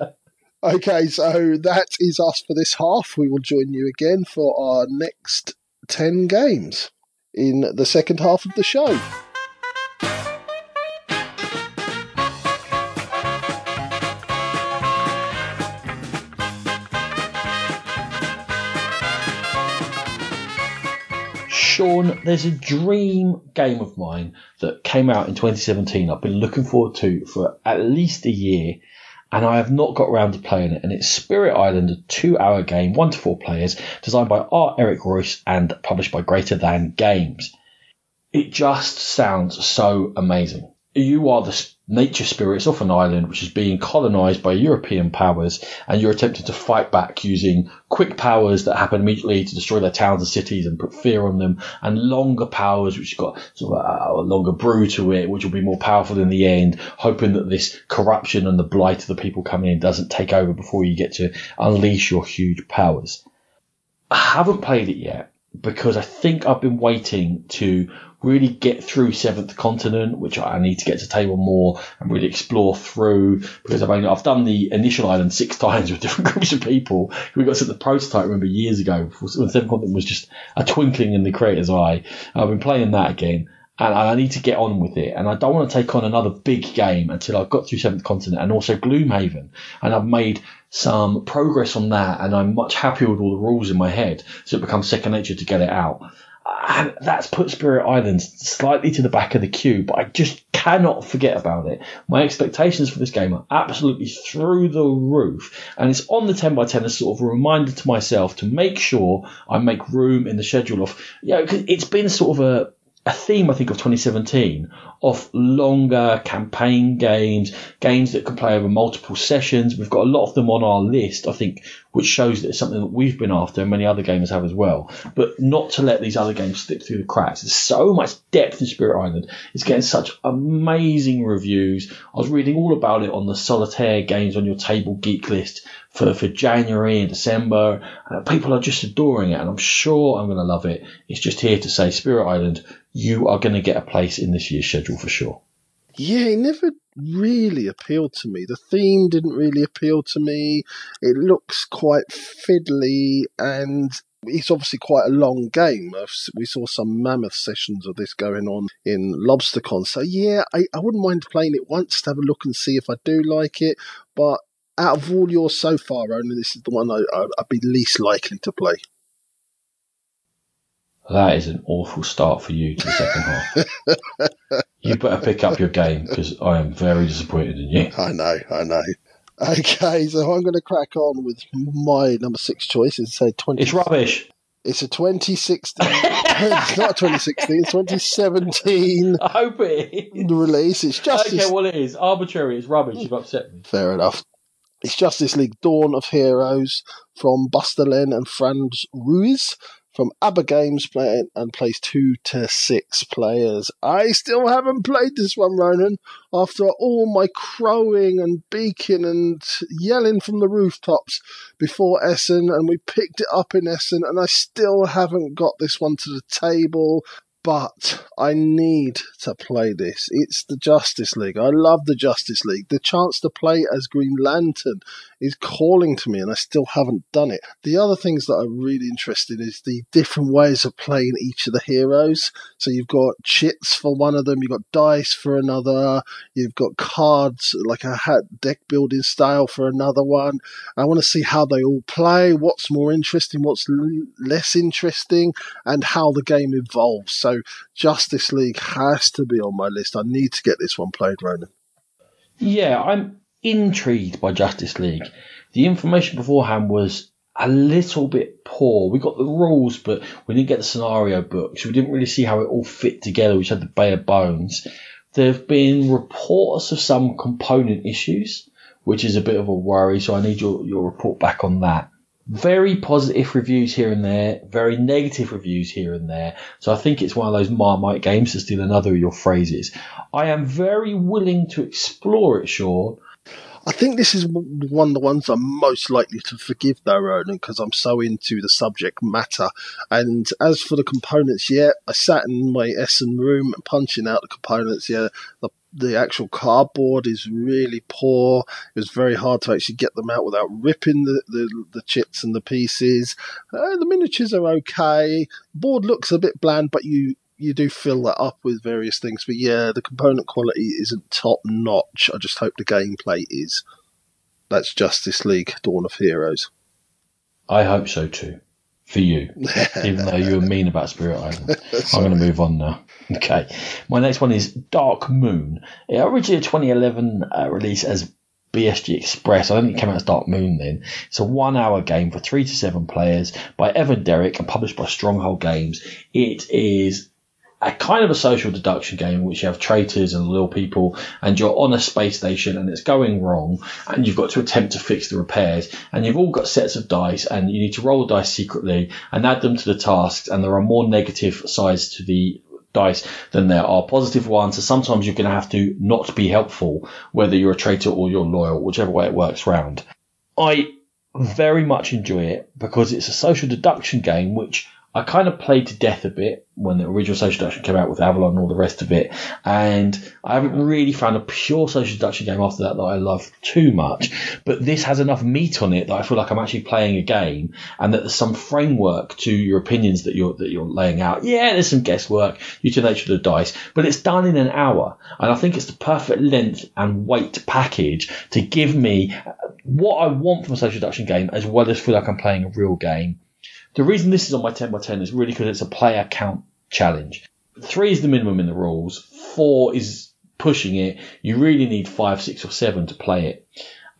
Okay, so that is us for this half. We will join you again for our next 10 games in the second half of the show. Sean, there's a dream game of mine that came out in 2017 I've been looking forward to for at least a year, and I have not got around to playing it, and it's Spirit Island, a 2-hour game, 1 to 4 players, designed by R. Eric Royce and published by Greater Than Games. It just sounds so amazing. You are the nature spirits off an island which is being colonised by European powers, and you're attempting to fight back using quick powers that happen immediately to destroy their towns and cities and put fear on them, and longer powers which have got sort of a longer brew to it, which will be more powerful in the end, hoping that this corruption and the blight of the people coming in doesn't take over before you get to unleash your huge powers. I haven't played it yet because I think I've been waiting to really get through Seventh Continent, which I need to get to table more and really explore through, because I've done the initial island 6 times with different groups of people. We got to the prototype, I remember, years ago, when Seventh Continent was just a twinkling in the creator's eye. I've been playing that again, and I need to get on with it, and I don't want to take on another big game until I've got through Seventh Continent and also Gloomhaven, and I've made some progress on that, and I'm much happier with all the rules in my head, so it becomes second nature to get it out. And that's put Spirit Island slightly to the back of the queue, but I just cannot forget about it. My expectations for this game are absolutely through the roof, and it's on the 10x10 as sort of a reminder to myself to make sure I make room in the schedule of, you know, 'cause it's been sort of a theme, I think, of 2017 of longer campaign games that can play over multiple sessions. We've got a lot of them on our list, I think, which shows that it's something that we've been after and many other gamers have as well. But not to let these other games slip through the cracks. There's so much depth in Spirit Island. It's getting such amazing reviews. I was reading all about it on the Solitaire Games on Your Table Geek list for January and December. People are just adoring it, and I'm sure I'm going to love it. It's just here to say, Spirit Island, you are going to get a place in this year's schedule for sure. Yeah, it never really appealed to me. The theme didn't really appeal to me. It looks quite fiddly, and it's obviously quite a long game. We saw some mammoth sessions of this going on in Lobster Con. So yeah, I wouldn't mind playing it once to have a look and see if I do like it. But out of all yours so far, Ronan, this is the one I'd be least likely to play. That is an awful start for you to the second half. You better pick up your game, because I am very disappointed in you. I know. Okay, so I'm going to crack on with my number six choice and say 20. It's rubbish. It's a 2016. It's not 2016. It's 2017. I hope it is. Release. It's Justice. Okay, well, it is arbitrary. It's rubbish. You've upset me. Fair enough. It's Justice League Dawn of Heroes from Buster Len and Franz Ruiz. From ABBA Games, and plays 2 to 6 players. I still haven't played this one, Ronan, after all my crowing and beaking and yelling from the rooftops before Essen, and we picked it up in Essen, and I still haven't got this one to the table, but I need to play this. It's the Justice League. I love the Justice League. The chance to play as Green Lantern is calling to me, and I still haven't done it. The other things that I'm really interested in is the different ways of playing each of the heroes. So you've got chits for one of them, you've got dice for another, you've got cards, like a deck building style for another one. I want to see how they all play, what's more interesting, what's less interesting, and how the game evolves. So Justice League has to be on my list. I need to get this one played, Ronan. Yeah, I'm intrigued by Justice League. The information beforehand was a little bit poor. We got the rules, but we didn't get the scenario books. We didn't really see how it all fit together, which had the bare bones. There have been reports of some component issues, which is a bit of a worry, so I need your report back on that. Very positive reviews here and there, very negative reviews here and there. So I think it's one of those Marmite games, to steal another of your phrases. I am very willing to explore it, Sean. I think this is one of the ones I'm most likely to forgive, though, Ronan, because I'm so into the subject matter. And as for the components, yeah, I sat in my Essen room punching out the components. Yeah, the actual cardboard is really poor. It was very hard to actually get them out without ripping the chips and the pieces. The miniatures are okay. Board looks a bit bland, but you do fill that up with various things. But yeah, the component quality isn't top-notch. I just hope the gameplay is. That's Justice League Dawn of Heroes. I hope so too. For you. Even though you were mean about Spirit Island. I'm going to move on now. Okay. My next one is Dark Moon. It originally a 2011 release as BSG Express. I don't think it came out as Dark Moon then. It's a 1-hour game for 3 to 7 players by Evan Derrick and published by Stronghold Games. It is a kind of a social deduction game in which you have traitors and little people, and you're on a space station and it's going wrong, and you've got to attempt to fix the repairs, and you've all got sets of dice, and you need to roll dice secretly and add them to the tasks, and there are more negative sides to the dice than there are positive ones, so sometimes you're going to have to not be helpful, whether you're a traitor or you're loyal, whichever way it works round. I very much enjoy it because it's a social deduction game which I kind of played to death a bit when the original social deduction came out with Avalon and all the rest of it, and I haven't really found a pure social deduction game after that I love too much, but this has enough meat on it that I feel like I'm actually playing a game, and that there's some framework to your opinions that you're laying out. Yeah, there's some guesswork due to the nature of the dice, but it's done in an hour, and I think it's the perfect length and weight package to give me what I want from a social deduction game, as well as feel like I'm playing a real game. The reason this is on my 10x10 is really because it's a player count challenge. 3 is the minimum in the rules. 4 is pushing it. You really need 5, 6, or 7 to play it.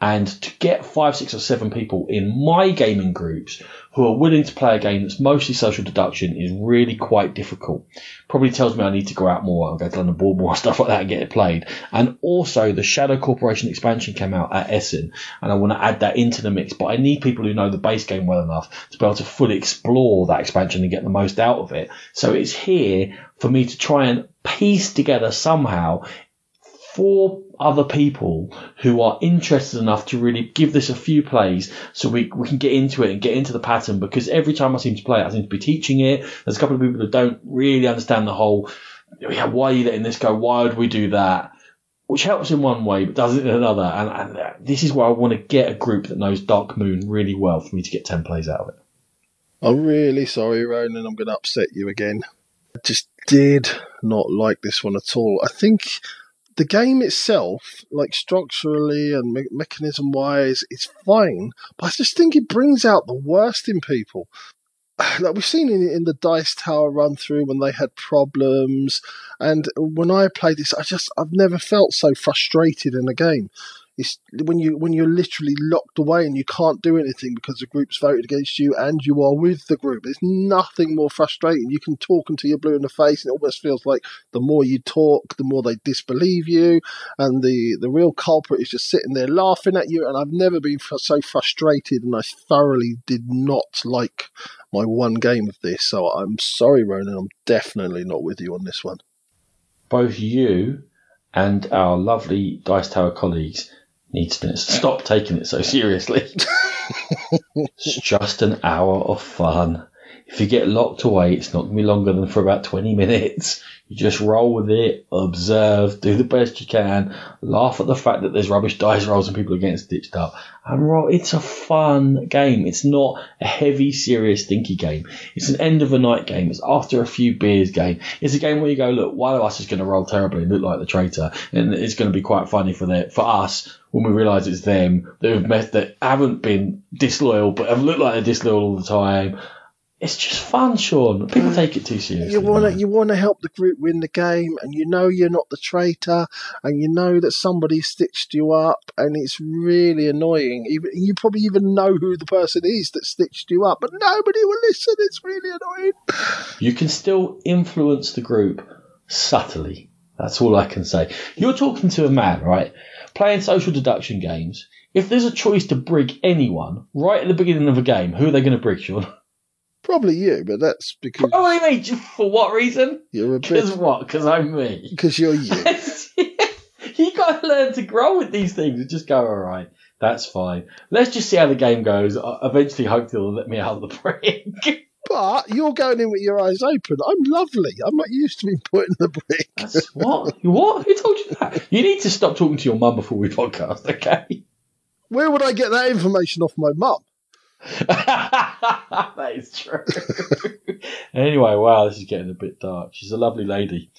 And to get 5, 6, or 7 people in my gaming groups who are willing to play a game that's mostly social deduction is really quite difficult. Probably tells me I need to go out more, I'll go to London Board more, stuff like that, and get it played. And also the Shadow Corporation expansion came out at Essen, and I want to add that into the mix. But I need people who know the base game well enough to be able to fully explore that expansion and get the most out of it. So it's here for me to try and piece together somehow 4 other people who are interested enough to really give this a few plays so we can get into it and get into the pattern, because every time I seem to play it, I seem to be teaching it. There's a couple of people that don't really understand the whole, yeah, why are you letting this go? Why would we do that? Which helps in one way, but doesn't in another. And this is where I want to get a group that knows Dark Moon really well for me to get 10 plays out of it. I'm really sorry, Ronan. I'm going to upset you again. I just did not like this one at all. I think the game itself, like structurally and mechanism-wise, is fine, but I just think it brings out the worst in people. Like we've seen in the Dice Tower run-through when they had problems, and when I played this, I've never felt so frustrated in a game. It's when you're literally locked away and you can't do anything because the group's voted against you and you are with the group. There's nothing more frustrating. You can talk until you're blue in the face, and it almost feels like the more you talk, the more they disbelieve you, and the real culprit is just sitting there laughing at you. And I've never been so frustrated, and I thoroughly did not like my one game of this. So I'm sorry, Ronan, I'm definitely not with you on this one. Both you and our lovely Dice Tower colleagues needs to stop taking it so seriously. It's just an hour of fun. If you get locked away, it's not going to be longer than for about 20 minutes. You just roll with it, observe, do the best you can, laugh at the fact that there's rubbish dice rolls and people are getting stitched up. And roll. It's a fun game. It's not a heavy, serious, stinky game. It's an end-of-the-night game. It's after a few beers game. It's a game where you go, look, one of us is going to roll terribly and look like the traitor, and it's going to be quite funny for us when we realise it's them that haven't been disloyal but have looked like they're disloyal all the time. It's just fun, Sean. People take it too seriously. You want to help the group win the game, and you know you're not the traitor, and you know that somebody stitched you up, and it's really annoying. You probably even know who the person is that stitched you up, but nobody will listen. It's really annoying. You can still influence the group subtly. That's all I can say. You're talking to a man, right, playing social deduction games. If there's a choice to brig anyone right at the beginning of a game, who are they going to brig, Sean? Probably you, but that's because... Probably me. For what reason? You're a bit... Because what? Because I'm me. Because you're you. You got to learn to grow with these things and just go, all right, that's fine. Let's just see how the game goes. Eventually, hopefully, they'll let me out of the brick. But you're going in with your eyes open. I'm lovely. I'm not used to being put in the brick. That's what? What? Who told you that? You need to stop talking to your mum before we podcast, okay? Where would I get that information off my mum? That is true. Anyway, wow, this is getting a bit dark. She's a lovely lady.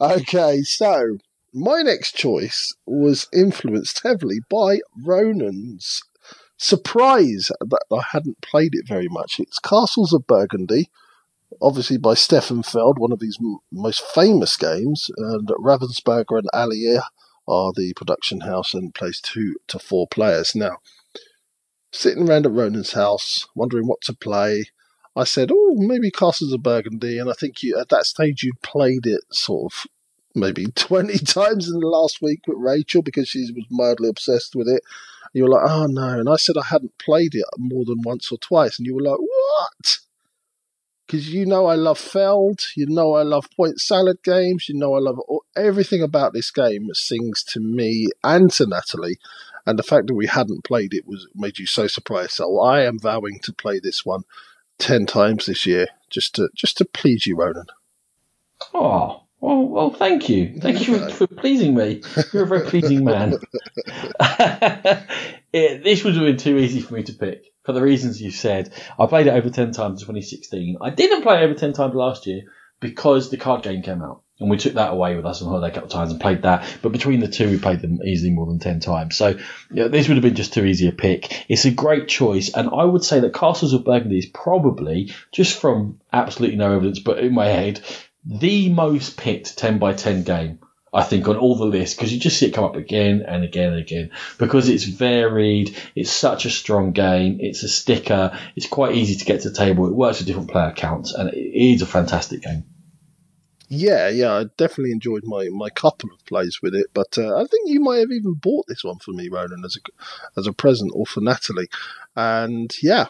Okay, so my next choice was influenced heavily by Ronan's surprise that I hadn't played it very much. It's Castles of Burgundy, obviously by Steffenfeld, one of his most famous games, and Ravensburger and Allier are the production house and plays 2 to 4 players. Now, sitting around at Ronan's house, wondering what to play, I said, oh, maybe Castles of Burgundy. And I think you, at that stage you'd played it sort of maybe 20 times in the last week with Rachel because she was mildly obsessed with it. And you were like, oh, no. And I said I hadn't played it more than once or twice. And you were like, what? Because you know I love Feld. You know I love point salad games. You know I love everything about this game sings to me and to Natalie. And the fact that we hadn't played it was made you so surprised. So I am vowing to play this one 10 times this year, just to please you, Ronan. Oh, well, thank you. Thank you for pleasing me. You're a very pleasing man. This would have been too easy for me to pick for the reasons you said. I played it over 10 times in 2016. I didn't play it over 10 times last year because the card game came out. And we took that away with us on holiday a couple of times and played that. But between the two, we played them easily more than 10 times. So yeah, this would have been just too easy a pick. It's a great choice. And I would say that Castles of Burgundy is probably, just from absolutely no evidence, but in my head, the most picked 10x10 game, I think, on all the lists, because you just see it come up again and again and again, because it's varied, it's such a strong game, it's a sticker, it's quite easy to get to the table, it works with different player counts, and it is a fantastic game. Yeah, I definitely enjoyed my couple of plays with it, but I think you might have even bought this one for me, Ronan, as a present, or for Natalie, and yeah,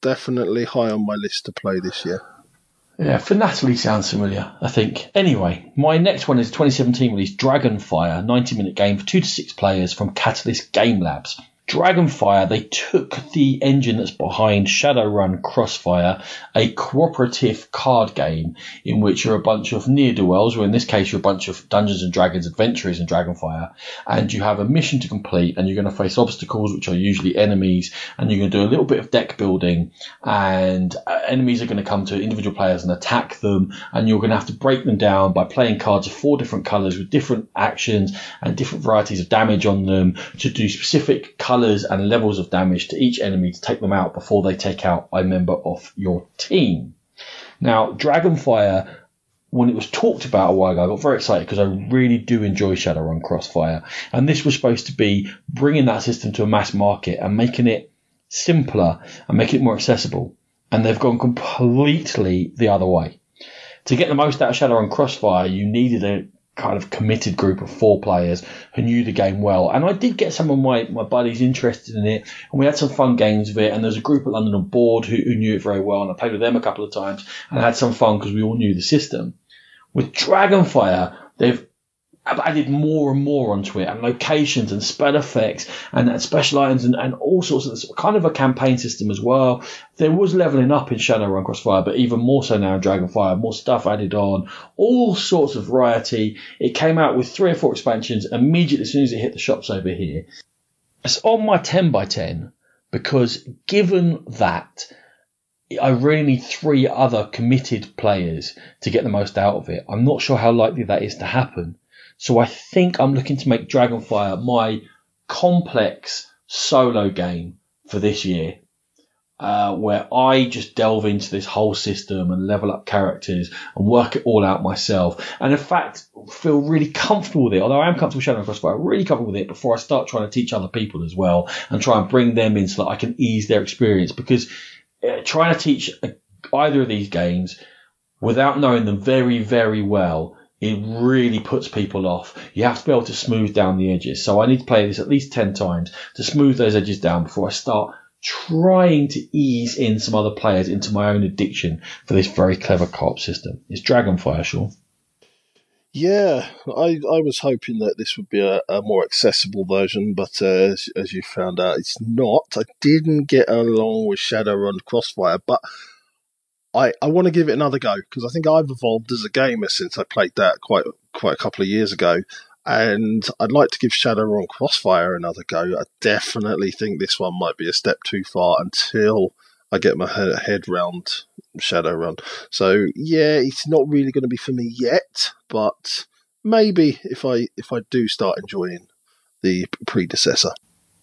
definitely high on my list to play this year. Yeah, for Natalie sounds familiar, I think. Anyway, my next one is 2017 release Dragonfire, a 90-minute game for 2 to 6 players from Catalyst Game Labs. Dragonfire, they took the engine that's behind Shadowrun Crossfire, a cooperative card game in which you're a bunch of ne'er-do-wells, or in this case you're a bunch of Dungeons & Dragons adventurers in Dragonfire, and you have a mission to complete, and you're going to face obstacles, which are usually enemies, and you're going to do a little bit of deck building, and enemies are going to come to individual players and attack them, and you're going to have to break them down by playing cards of 4 different colours with different actions and different varieties of damage on them to do specific colours and levels of damage to each enemy to take them out before they take out a member of your team. Now, Dragonfire, when it was talked about a while ago, I got very excited because I really do enjoy Shadowrun Crossfire. And this was supposed to be bringing that system to a mass market and making it simpler and making it more accessible. And they've gone completely the other way. To get the most out of Shadowrun Crossfire, you needed a kind of committed group of 4 players who knew the game well, and I did get some of my buddies interested in it, and we had some fun games of it, and there's a group at London on Board who knew it very well, and I played with them a couple of times and had some fun because we all knew the system. With Dragonfire, they've added more and more onto it, and locations and spell effects and special items and all sorts of this, kind of a campaign system as well. There was leveling up in Shadowrun Crossfire, but even more so now in Dragonfire, more stuff added on, all sorts of variety. It came out with 3 or 4 expansions immediately as soon as it hit the shops over here. It's on my 10x10 because, given that, I really need 3 other committed players to get the most out of it. I'm not sure how likely that is to happen. So I think I'm looking to make Dragonfire my complex solo game for this year, where I just delve into this whole system and level up characters and work it all out myself. And in fact, feel really comfortable with it. Although I am comfortable with Shadowrun Crossfire, I'm really comfortable with it before I start trying to teach other people as well and try and bring them in so that I can ease their experience. Because trying to teach either of these games without knowing them very, very well, it really puts people off. You have to be able to smooth down the edges. So I need to play this at least 10 times to smooth those edges down before I start trying to ease in some other players into my own addiction for this very clever co-op system. It's Dragonfire, Sean. Yeah, I was hoping that this would be a more accessible version, but as you found out, it's not. I didn't get along with Shadowrun Crossfire, but I want to give it another go, because I think I've evolved as a gamer since I played that quite a couple of years ago, and I'd like to give Shadowrun Crossfire another go. I definitely think this one might be a step too far until I get my head round Shadowrun. So yeah, it's not really going to be for me yet, but maybe if I do start enjoying the predecessor.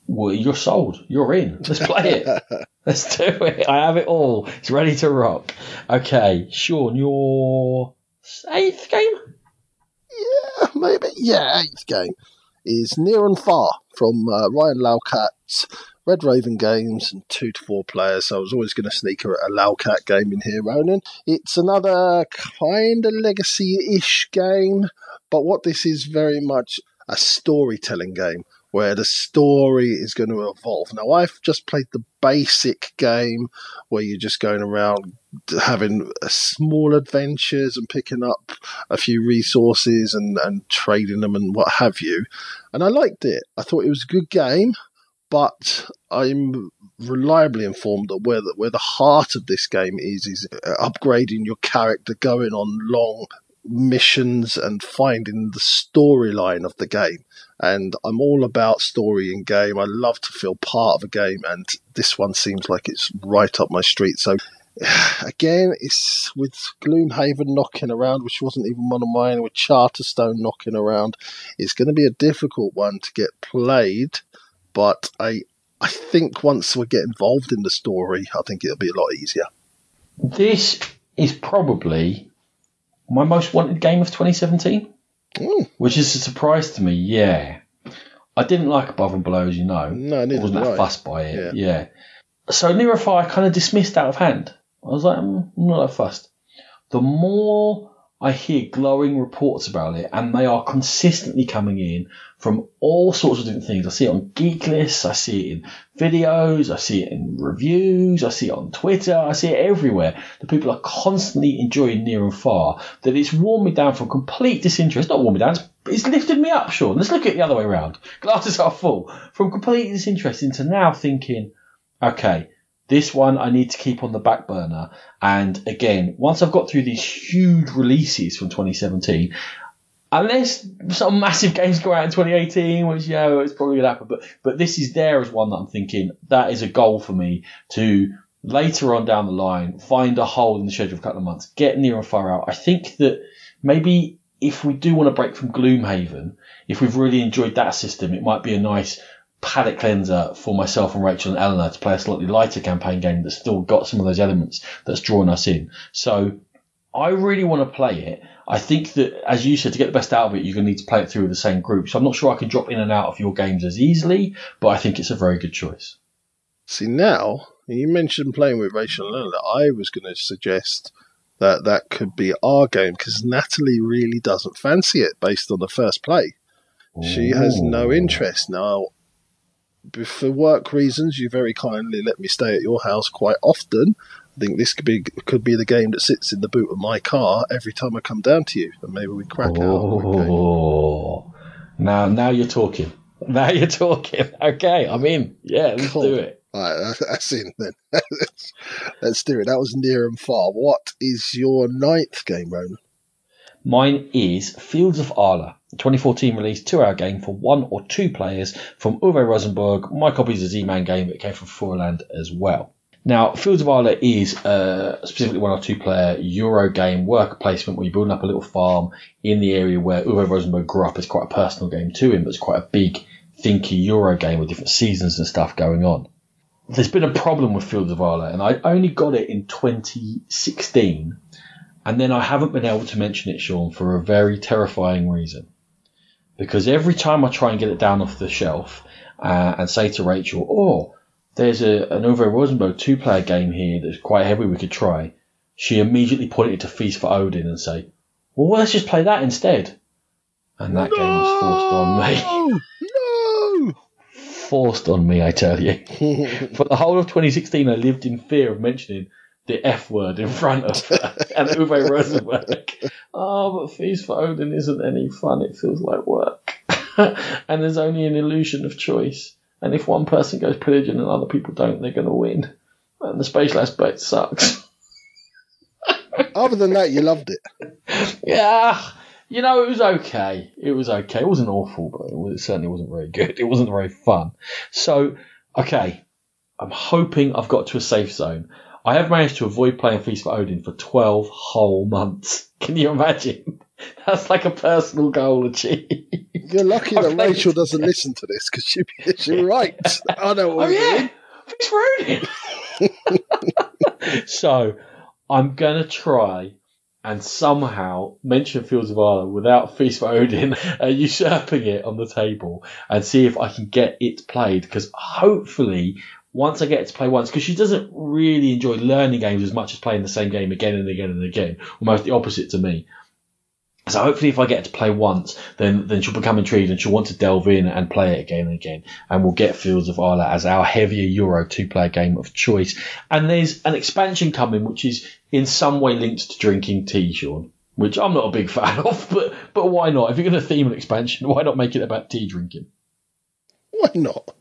Well, you're sold. You're in. Let's play it. Let's do it. I have it all. It's ready to rock. Okay, Sean, your 8th game? Yeah, maybe. Yeah, 8th game is Near and Far from Ryan Lowcat's Red Raven Games and 2 to 4 players. So I was always going to sneak a Lowcat game in here, Ronan. It's another kind of legacy-ish game, but what this is very much a storytelling game, where the story is going to evolve. Now, I've just played the basic game where you're just going around having small adventures and picking up a few resources and trading them and what have you. And I liked it. I thought it was a good game, but I'm reliably informed that where the heart of this game is upgrading your character, going on long missions and finding the storyline of the game. And I'm all about story in game. I love to feel part of a game, and this one seems like it's right up my street. So again, it's with Gloomhaven knocking around, which wasn't even one of mine, with Charterstone knocking around, it's going to be a difficult one to get played, but I think once we get involved in the story, I think it'll be a lot easier. This is probably my most wanted game of 2017, which is a surprise to me, yeah. I didn't like Above and Below, as you know. No, neither did I. Wasn't that fussed by it, yeah. So Near Fire I kind of dismissed out of hand. I was like, I'm not that fussed. The more I hear glowing reports about it, and they are consistently coming in from all sorts of different things. I see it on geek lists, I see it in videos, I see it in reviews, I see it on Twitter, I see it everywhere. The people are constantly enjoying Near and Far. That it's worn me down from complete disinterest. Not worn me down, it's lifted me up, Sean. Let's look at it the other way around. Glasses are full. From complete disinterest into now thinking, okay, this one I need to keep on the back burner. And again, once I've got through these huge releases from 2017, unless some massive games go out in 2018, which, yeah, it's probably going to happen. But this is there as one that I'm thinking, that is a goal for me to later on down the line, find a hole in the schedule for a couple of months, get Near and Far out. I think that maybe if we do want to break from Gloomhaven, if we've really enjoyed that system, it might be a nice palette cleanser for myself and Rachel and Eleanor to play a slightly lighter campaign game that's still got some of those elements that's drawn us in. So I really want to play it. I think that, as you said, to get the best out of it, you're going to need to play it through with the same group. So I'm not sure I can drop in and out of your games as easily, but I think it's a very good choice. See, now, you mentioned playing with Rachel and Eleanor. I was going to suggest that could be our game, because Natalie really doesn't fancy it based on the first play. She has no interest. Now, for work reasons, you very kindly let me stay at your house quite often. I think this could be the game that sits in the boot of my car every time I come down to you, and maybe we crack out. Now you're talking. Now you're talking. Okay, I'm in. Yeah, let's do it. All right, that's in then. Let's do it. That was Near and Far. What is your ninth game, Ronan? Mine is Fields of Arla, a 2014 release 2-hour game for one or two players from Uwe Rosenberg. My copy is a Z-Man game, but it came from Foreland as well. Now, Fields of Arla is specifically one or two player Euro game worker placement where you're building up a little farm in the area where Uwe Rosenberg grew up. It's quite a personal game to him, but it's quite a big, thinky Euro game with different seasons and stuff going on. There's been a problem with Fields of Arla, and I only got it in 2016. And then I haven't been able to mention it, Sean, for a very terrifying reason. Because every time I try and get it down off the shelf and say to Rachel, there's an Uwe Rosenberg two-player game here that's quite heavy we could try, she immediately pointed to Feast for Odin and say, well, let's just play that instead. And that game was forced on me. Forced on me, I tell you. For the whole of 2016, I lived in fear of mentioning the F word in front of her and Uwe Rosenberg. But Feast for Odin isn't any fun. It feels like work. And there's only an illusion of choice. And if one person goes pillaging and other people don't, they're going to win. And the spatial aspect sucks. Other than that, you loved it. Yeah. You know, it was okay. It was okay. It wasn't awful, but it certainly wasn't very good. It wasn't very fun. So, okay. I'm hoping I've got to a safe zone. I have managed to avoid playing Feast for Odin for 12 whole months. Can you imagine? That's like a personal goal achieved. You're lucky that Rachel doesn't listen to this, because she'd be right. I know what you're doing. Feast for Odin. So I'm going to try and somehow mention Fields of Arla without Feast for Odin usurping it on the table and see if I can get it played, because hopefully once I get to play once, because she doesn't really enjoy learning games as much as playing the same game again and again and again, almost the opposite to me. So hopefully if I get to play once, then she'll become intrigued and she'll want to delve in and play it again and again. And we'll get Fields of Arla as our heavier Euro two-player game of choice. And there's an expansion coming, which is in some way linked to drinking tea, Sean, which I'm not a big fan of, but why not? If you're going to theme an expansion, why not make it about tea drinking? Why not?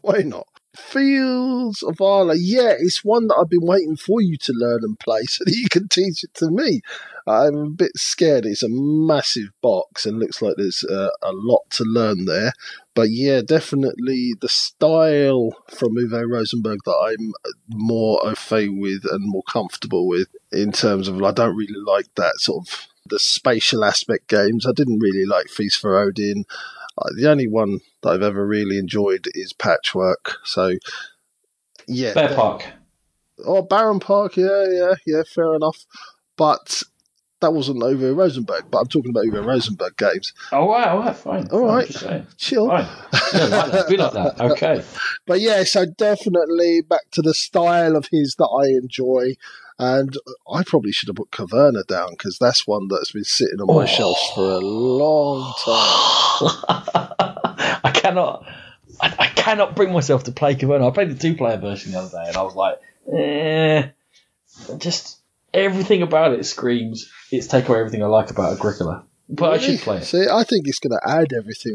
Fields of Arla, yeah, it's one that I've been waiting for you to learn and play so that you can teach it to me. I'm a bit scared. It's a massive box and looks like there's a lot to learn there. But yeah, definitely the style from Uwe Rosenberg that I'm more au fait with and more comfortable with in terms of, I don't really like that sort of the spatial aspect games. I didn't really like Feast for Odin. The only one that I've ever really enjoyed is Patchwork. So, yeah. Bear Park. Oh, Baron Park. Yeah. Fair enough. But that wasn't Uwe Rosenberg. But I'm talking about Uwe Rosenberg games. Oh, wow. Fine. All right. Chill. Fine. Yeah, like that. Be like that. Okay. But, yeah, so definitely back to the style of his that I enjoy. And I probably should have put Caverna down because that's one that's been sitting on my shelves for a long time. I cannot bring myself to play Caverna. I played the 2-player version the other day, and I was like, just everything about it screams it's take away everything I like about Agricola. But really? I should play it. See, I think it's going to add everything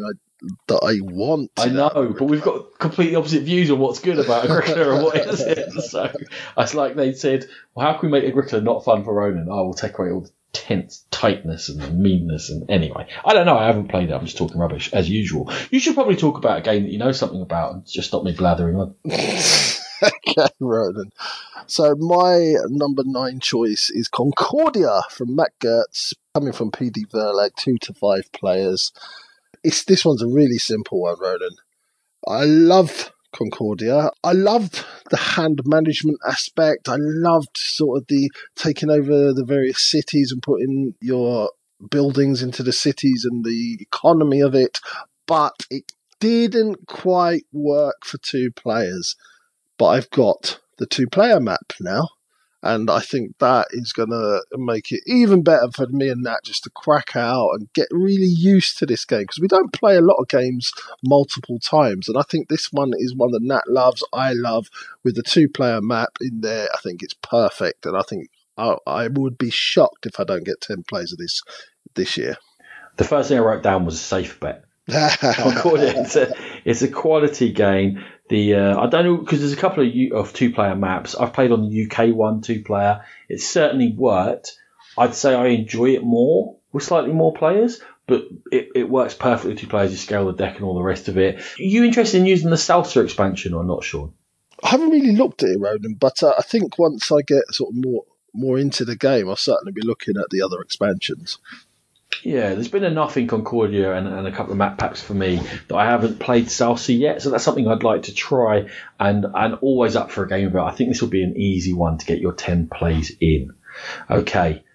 that I want. I know, but we've got completely opposite views on what's good about Agricola and what isn't. So it's like they said, well, how can we make Agricola not fun for Ronan? Oh, we'll take away all the tense tightness and the meanness. And anyway, I don't know. I haven't played it. I'm just talking rubbish as usual. You should probably talk about a game that you know something about and just stop me blathering on. Okay, Ronan. So my number 9 choice is Concordia from Matt Gertz, coming from PD Verlag, 2 to 5 players. This one's a really simple one, Ronan. I love Concordia. I loved the hand management aspect. I loved sort of the taking over the various cities and putting your buildings into the cities and the economy of it, but it didn't quite work for 2 players. But I've got the 2-player map now, and I think that is going to make it even better for me and Nat just to crack out and get really used to this game, because we don't play a lot of games multiple times. And I think this one is one that Nat loves, I love, with the 2-player map in there. I think it's perfect, and I think I would be shocked if I don't get 10 plays of this year. The first thing I wrote down was a safe bet. It's a quality game. The I don't know, because there's a couple of 2-player maps. I've played on the UK one 2-player. It certainly worked. I'd say I enjoy it more with slightly more players, but it works perfectly with 2 players. You scale the deck and all the rest of it. Are you interested in using the Salsa expansion or not, Sean? I haven't really looked at it, Ronan, but I think once I get sort of more into the game, I'll certainly be looking at the other expansions. Yeah, there's been enough in Concordia and a couple of map packs for me that I haven't played Salsa yet, so that's something I'd like to try, and always up for a game of it. I think this will be an easy one to get your 10 plays in. Okay,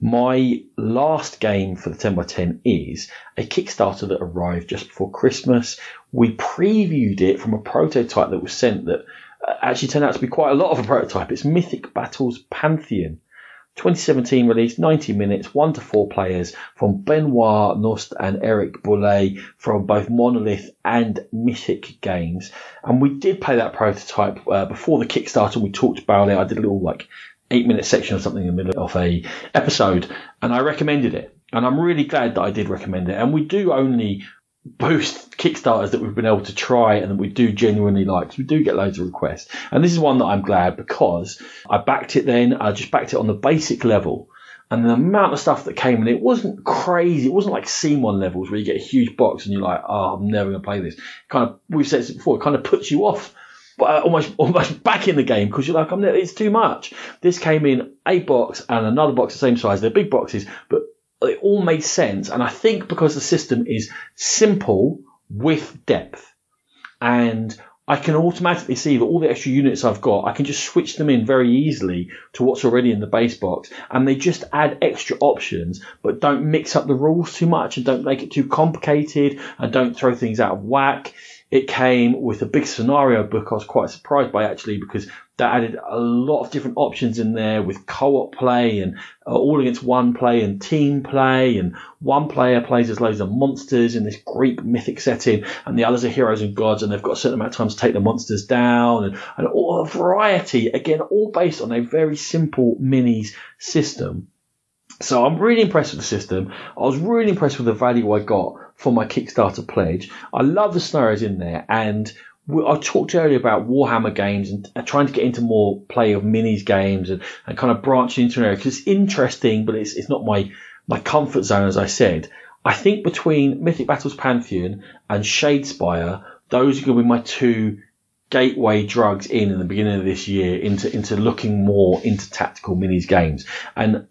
my last game for the 10x10 is a Kickstarter that arrived just before Christmas. We previewed it from a prototype that was sent that actually turned out to be quite a lot of a prototype. It's Mythic Battles Pantheon. 2017 release, 90 minutes, 1 to 4 players, from Benoit Nost and Eric Boulay from both Monolith and Mythic Games. And we did play that prototype before the Kickstarter. We talked about it. I did a little 8-minute section or something in the middle of a episode, and I recommended it. And I'm really glad that I did recommend it. And we do only boost Kickstarters that we've been able to try and that we do genuinely like, because we do get loads of requests, and this is one that I'm glad, because I backed it then. I just backed it on the basic level, and the amount of stuff that came in, it wasn't crazy. It wasn't like Simon levels where you get a huge box and you're like, oh, I'm never going to play this. Kind of, we've said this before, it kind of puts you off, but almost back in the game, because you're like, it's too much. This came in a box and another box the same size. They're big boxes, but they all made sense. And I think because the system is simple with depth, and I can automatically see that all the extra units I've got, I can just switch them in very easily to what's already in the base box, and they just add extra options, but don't mix up the rules too much and don't make it too complicated and don't throw things out of whack. It came with a big scenario book I was quite surprised by, actually, because that added a lot of different options in there with co-op play and all against one play and team play. And one player plays as loads of monsters in this Greek mythic setting, and the others are heroes and gods, and they've got a certain amount of time to take the monsters down, and all a variety, again, all based on a very simple minis system. So I'm really impressed with the system. I was really impressed with the value I got for my Kickstarter pledge. I love the scenarios in there, and I talked earlier about Warhammer games and trying to get into more play of minis games and kind of branching into an area because it's interesting, but it's not my comfort zone, as I said. I think between Mythic Battles Pantheon and Shadespire, those are going to be my two gateway drugs in the beginning of this year into looking more into tactical minis games. And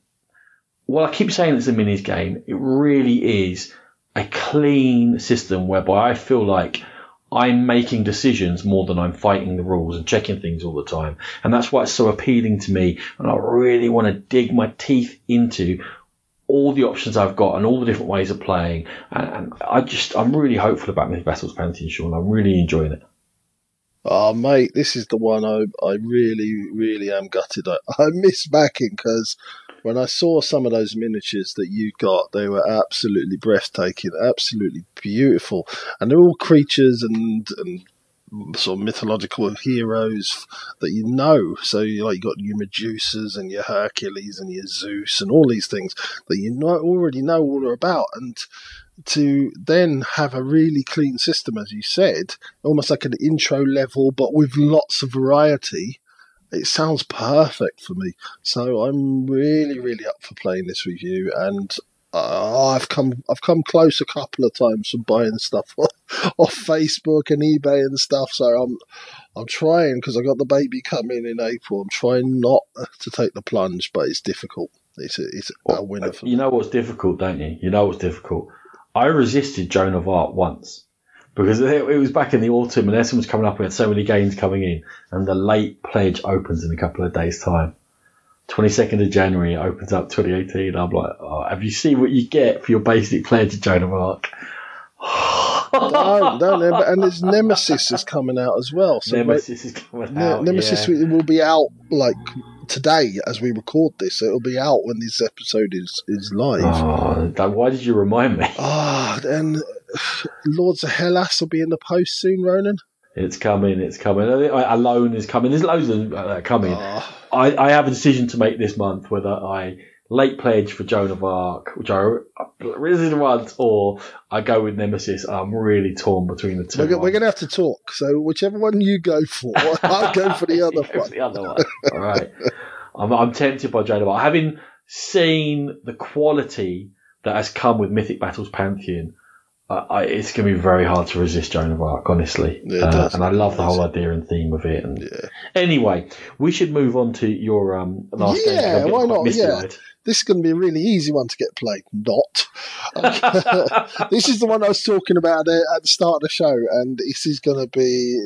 while I keep saying it's a minis game, it really is a clean system whereby I feel like I'm making decisions more than I'm fighting the rules and checking things all the time. And that's why it's so appealing to me. And I really want to dig my teeth into all the options I've got and all the different ways of playing. And I'm really hopeful about Mythic Battles Pantheon, Sean. I'm really enjoying it. Oh, mate, this is the one I really, really am gutted. I miss backing because when I saw some of those miniatures that you got, they were absolutely breathtaking, absolutely beautiful. And they're all creatures and sort of mythological heroes that you know. So you got your Medusas and your Hercules and your Zeus and all these things that already know all are about. And to then have a really clean system, as you said, almost like an intro level, but with lots of variety, it sounds perfect for me. So I'm really, really up for playing this with you. And I've come close a couple of times from buying stuff off Facebook and eBay and stuff. So I'm trying, because I got the baby coming in April. I'm trying not to take the plunge, but it's difficult. It's a winner for me. You know what's difficult, don't you? You know what's difficult. I resisted Joan of Arc once because it was back in the autumn and Essen was coming up. We had so many games coming in, and the late pledge opens in a couple of days' time. 22nd of January it opens up 2018. I'm like, oh, have you seen what you get for your basic pledge of Joan of Arc? No, and his Nemesis is coming out as well. So Nemesis is coming out. Nemesis will be out today as we record this. It'll be out when this episode is live. Oh, why did you remind me? And Lords of Hellas will be in the post soon, Ronan. It's coming. Alone is coming. There's loads of them coming. I have a decision to make this month whether I late pledge for Joan of Arc, which I resisted once, or I go with Nemesis. I'm really torn between the two. We're going to have to talk. So whichever one you go for, I'll go for the other one. All right. I'm tempted by Joan of Arc. Having seen the quality that has come with Mythic Battles Pantheon, it's going to be very hard to resist Joan of Arc, honestly. Yeah, and I love the whole idea and theme of it. And anyway, we should move on to your last game. Yeah, why not? Yeah. This is going to be a really easy one to get played. Not. This is the one I was talking about at the start of the show, and this is going to be,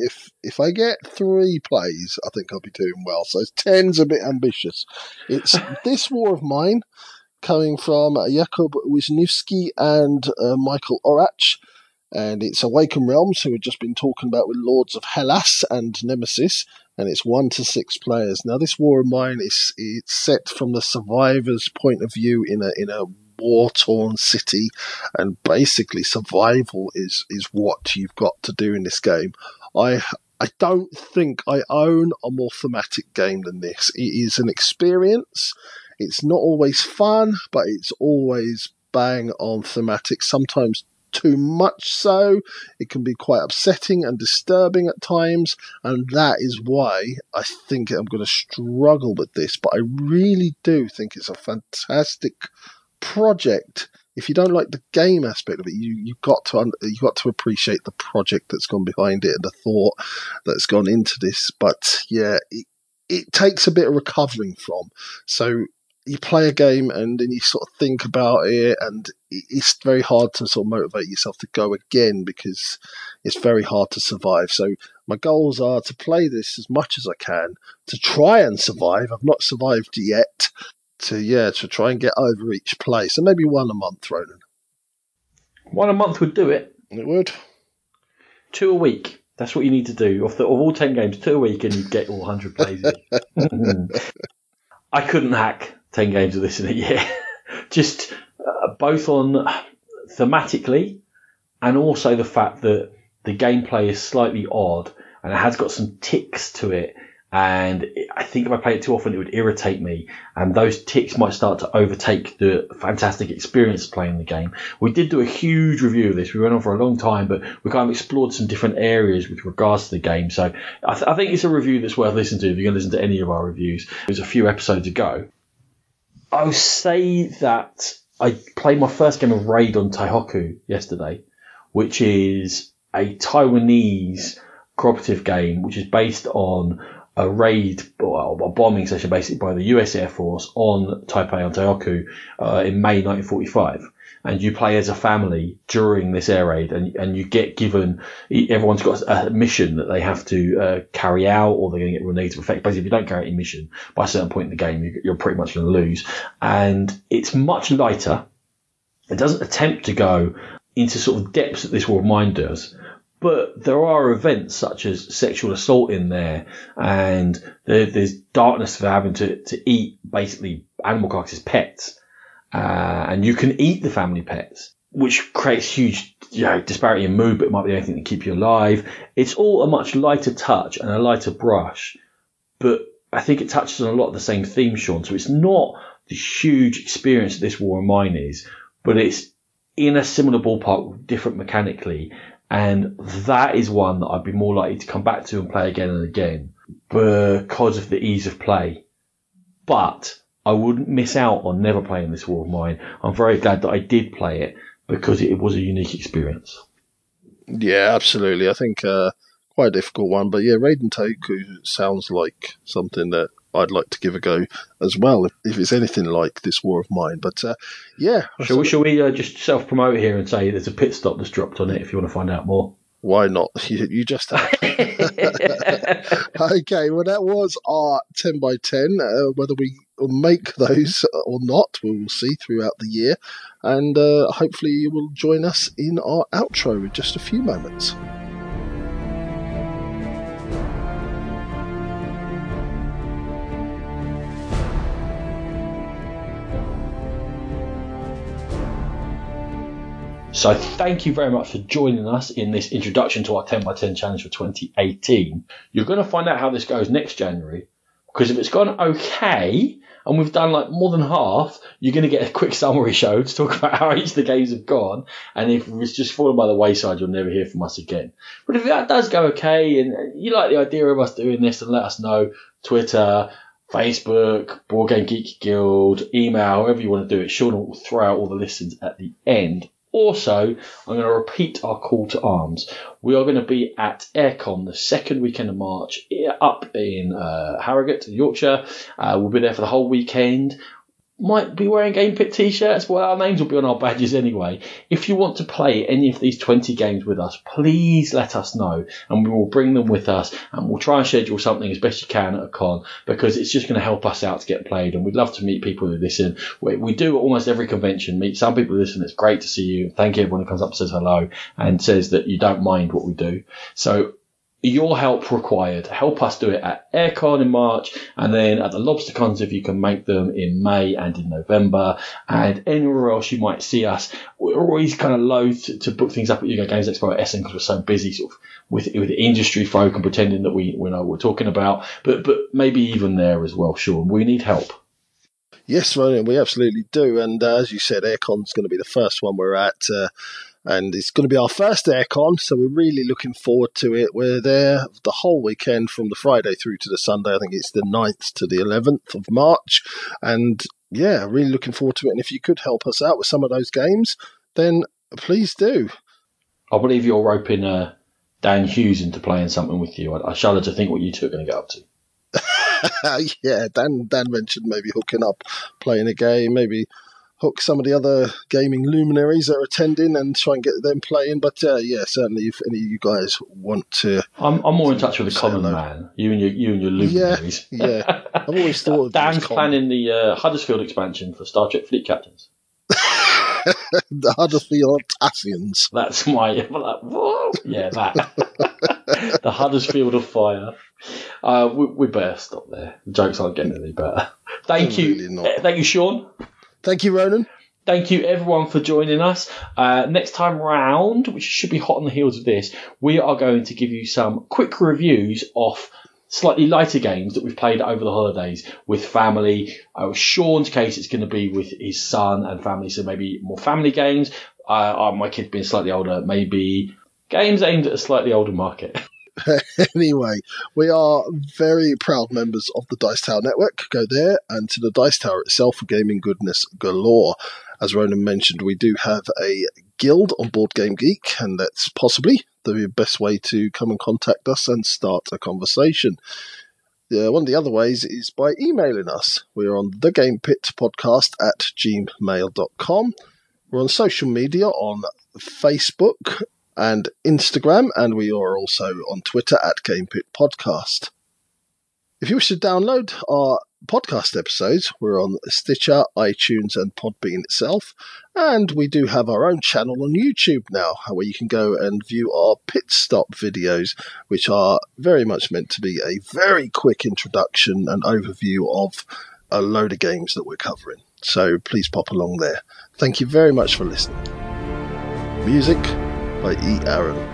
if I get 3 plays, I think I'll be doing well. So 10's a bit ambitious. It's This War of Mine, coming from Jakub Wisniewski and Michael Orach. And it's Awaken Realms, who we've just been talking about with Lords of Hellas and Nemesis. And it's 1 to 6 players. Now, this War of Mine it's set from the survivor's point of view in a war-torn city. And basically, survival is what you've got to do in this game. I don't think I own a more thematic game than this. It is an experience. It's not always fun, but it's always bang on thematic, sometimes too much so. It can be quite upsetting and disturbing at times, and that is why I think I'm going to struggle with this. But I really do think it's a fantastic project. If you don't like the game aspect of it, you've got to appreciate the project that's gone behind it and the thought that's gone into this. But yeah, it takes a bit of recovering from. So you play a game and then you sort of think about it, and it's very hard to sort of motivate yourself to go again because it's very hard to survive. So my goals are to play this as much as I can, to try and survive. I've not survived yet. To try and get over each play. So maybe 1 a month, Ronan. 1 a month would do it. It would. 2 a week. That's what you need to do. Of all 10 games, 2 a week, and you get all 100 plays. I couldn't hack 10 games of this in a year. Just both on thematically and also the fact that the gameplay is slightly odd and it has got some ticks to it. And I think if I played it too often, it would irritate me. And those ticks might start to overtake the fantastic experience playing the game. We did do a huge review of this. We went on for a long time, but we kind of explored some different areas with regards to the game. So I think it's a review that's worth listening to if you're going to listen to any of our reviews. It was a few episodes ago. I would say that I played my first game of Raid on Taihoku yesterday, which is a Taiwanese cooperative game, which is based on a raid, or a bombing session basically by the US Air Force on Taipei, on Taihoku, in May 1945. And you play as a family during this air raid, and you get given, everyone's got a mission that they have to carry out, or they're going to get reneged for effect. Basically, if you don't carry out your mission by a certain point in the game, you're pretty much going to lose. And it's much lighter. It doesn't attempt to go into sort of depths that this War of Mine does. But there are events such as sexual assault in there, and there's darkness for having to eat basically animal carcasses, pets. And you can eat the family pets, which creates huge, you know, disparity in mood, but it might be the only thing that keeps you alive. It's all a much lighter touch and a lighter brush, but I think it touches on a lot of the same themes, Sean. So it's not the huge experience that this War of Mine is, but it's in a similar ballpark, different mechanically. And that is one that I'd be more likely to come back to and play again and again because of the ease of play. But I wouldn't miss out on never playing this War of Mine. I'm very glad that I did play it because it was a unique experience. Yeah, absolutely. I think quite a difficult one. But yeah, Raid and Taihoku sounds like something that I'd like to give a go as well, if it's anything like this War of Mine. But yeah. Shall we just self-promote here and say there's a pit stop that's dropped on it if you want to find out more? Why not? You just have. Okay, well, that was our 10 by 10. Whether we make those or not, we will see throughout the year. And hopefully you will join us in our outro in just a few moments. So thank you very much for joining us in this introduction to our 10x10 challenge for 2018. You're going to find out how this goes next January, because if it's gone okay and we've done like more than half, you're going to get a quick summary show to talk about how each of the games have gone. And if it's just fallen by the wayside, you'll never hear from us again. But if that does go okay and you like the idea of us doing this, then let us know. Twitter, Facebook, Board Game Geek Guild, email, wherever you want to do it. Sean will throw out all the listings at the end. Also, I'm going to repeat our call to arms. We are going to be at Aircon the second weekend of March up in Harrogate, Yorkshire. We'll be there for the whole weekend. Might be wearing Game Pit t-shirts. Well, our names will be on our badges anyway. If you want to play any of these 20 games with us, please let us know and we will bring them with us, and we'll try and schedule something as best you can at a con, because it's just going to help us out to get played, and we'd love to meet people who listen. We do almost every convention meet some people who listen. It's great to see you. Thank you everyone who comes up and says hello and says that you don't mind what we do. So your help required. Help us do it at Aircon in March, and then at the Lobster Cons if you can make them in May and in November, and anywhere else you might see us. We're always kind of loath to book things up at Hugo Games Expo at Essen because we're so busy sort of with industry folk and pretending that we know what we're talking about. But maybe even there as well, Sean. We need help. Yes, Ronan, we absolutely do. And as you said, Aircon's going to be the first one we're at. And it's going to be our first Aircon, so we're really looking forward to it. We're there the whole weekend from the Friday through to the Sunday. I think it's the 9th to the 11th of March. And, yeah, really looking forward to it. And if you could help us out with some of those games, then please do. I believe you're roping Dan Hughes into playing something with you. I shudder to think what you two are going to get up to. Yeah, Dan mentioned maybe hooking up, playing a game, maybe hook some of the other gaming luminaries that are attending and try and get them playing. But yeah, certainly if any of you guys want to, I'm more in touch with the common man. You and your luminaries. Yeah. I've always thought of Dan's planning the Huddersfield expansion for Star Trek Fleet Captains. The Huddersfield Tassians. That's my that the Huddersfield of Fire. We better stop there. The jokes aren't getting any better. Thank you, Sean. Thank you, Ronan. Thank you, everyone, for joining us. Next time round, which should be hot on the heels of this, we are going to give you some quick reviews off slightly lighter games that we've played over the holidays with family. Sean's case, it's going to be with his son and family, so maybe more family games. My kids being slightly older, maybe games aimed at a slightly older market. Anyway, we are very proud members of the Dice Tower Network. Go there and to the Dice Tower itself for gaming goodness galore. As Ronan mentioned, we do have a guild on Board Game Geek, and that's possibly the best way to come and contact us and start a conversation. One of the other ways is by emailing us. We're on The Game Pit Podcast at gmail.com. We're on social media on Facebook and Instagram, and we are also on Twitter at Game Pit Podcast. If you wish to download our podcast episodes, we're on Stitcher, iTunes, and Podbean itself, and we do have our own channel on YouTube now, where you can go and view our pit stop videos, which are very much meant to be a very quick introduction and overview of a load of games that we're covering. So please pop along there. Thank you very much for listening. Music by E. Aaron.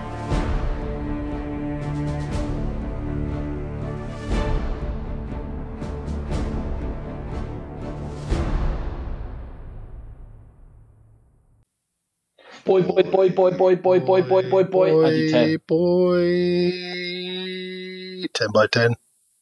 Boy, boy, boy, boy, boy, boy, boy, boy, boy, boy, boy, boy, 10 by 10.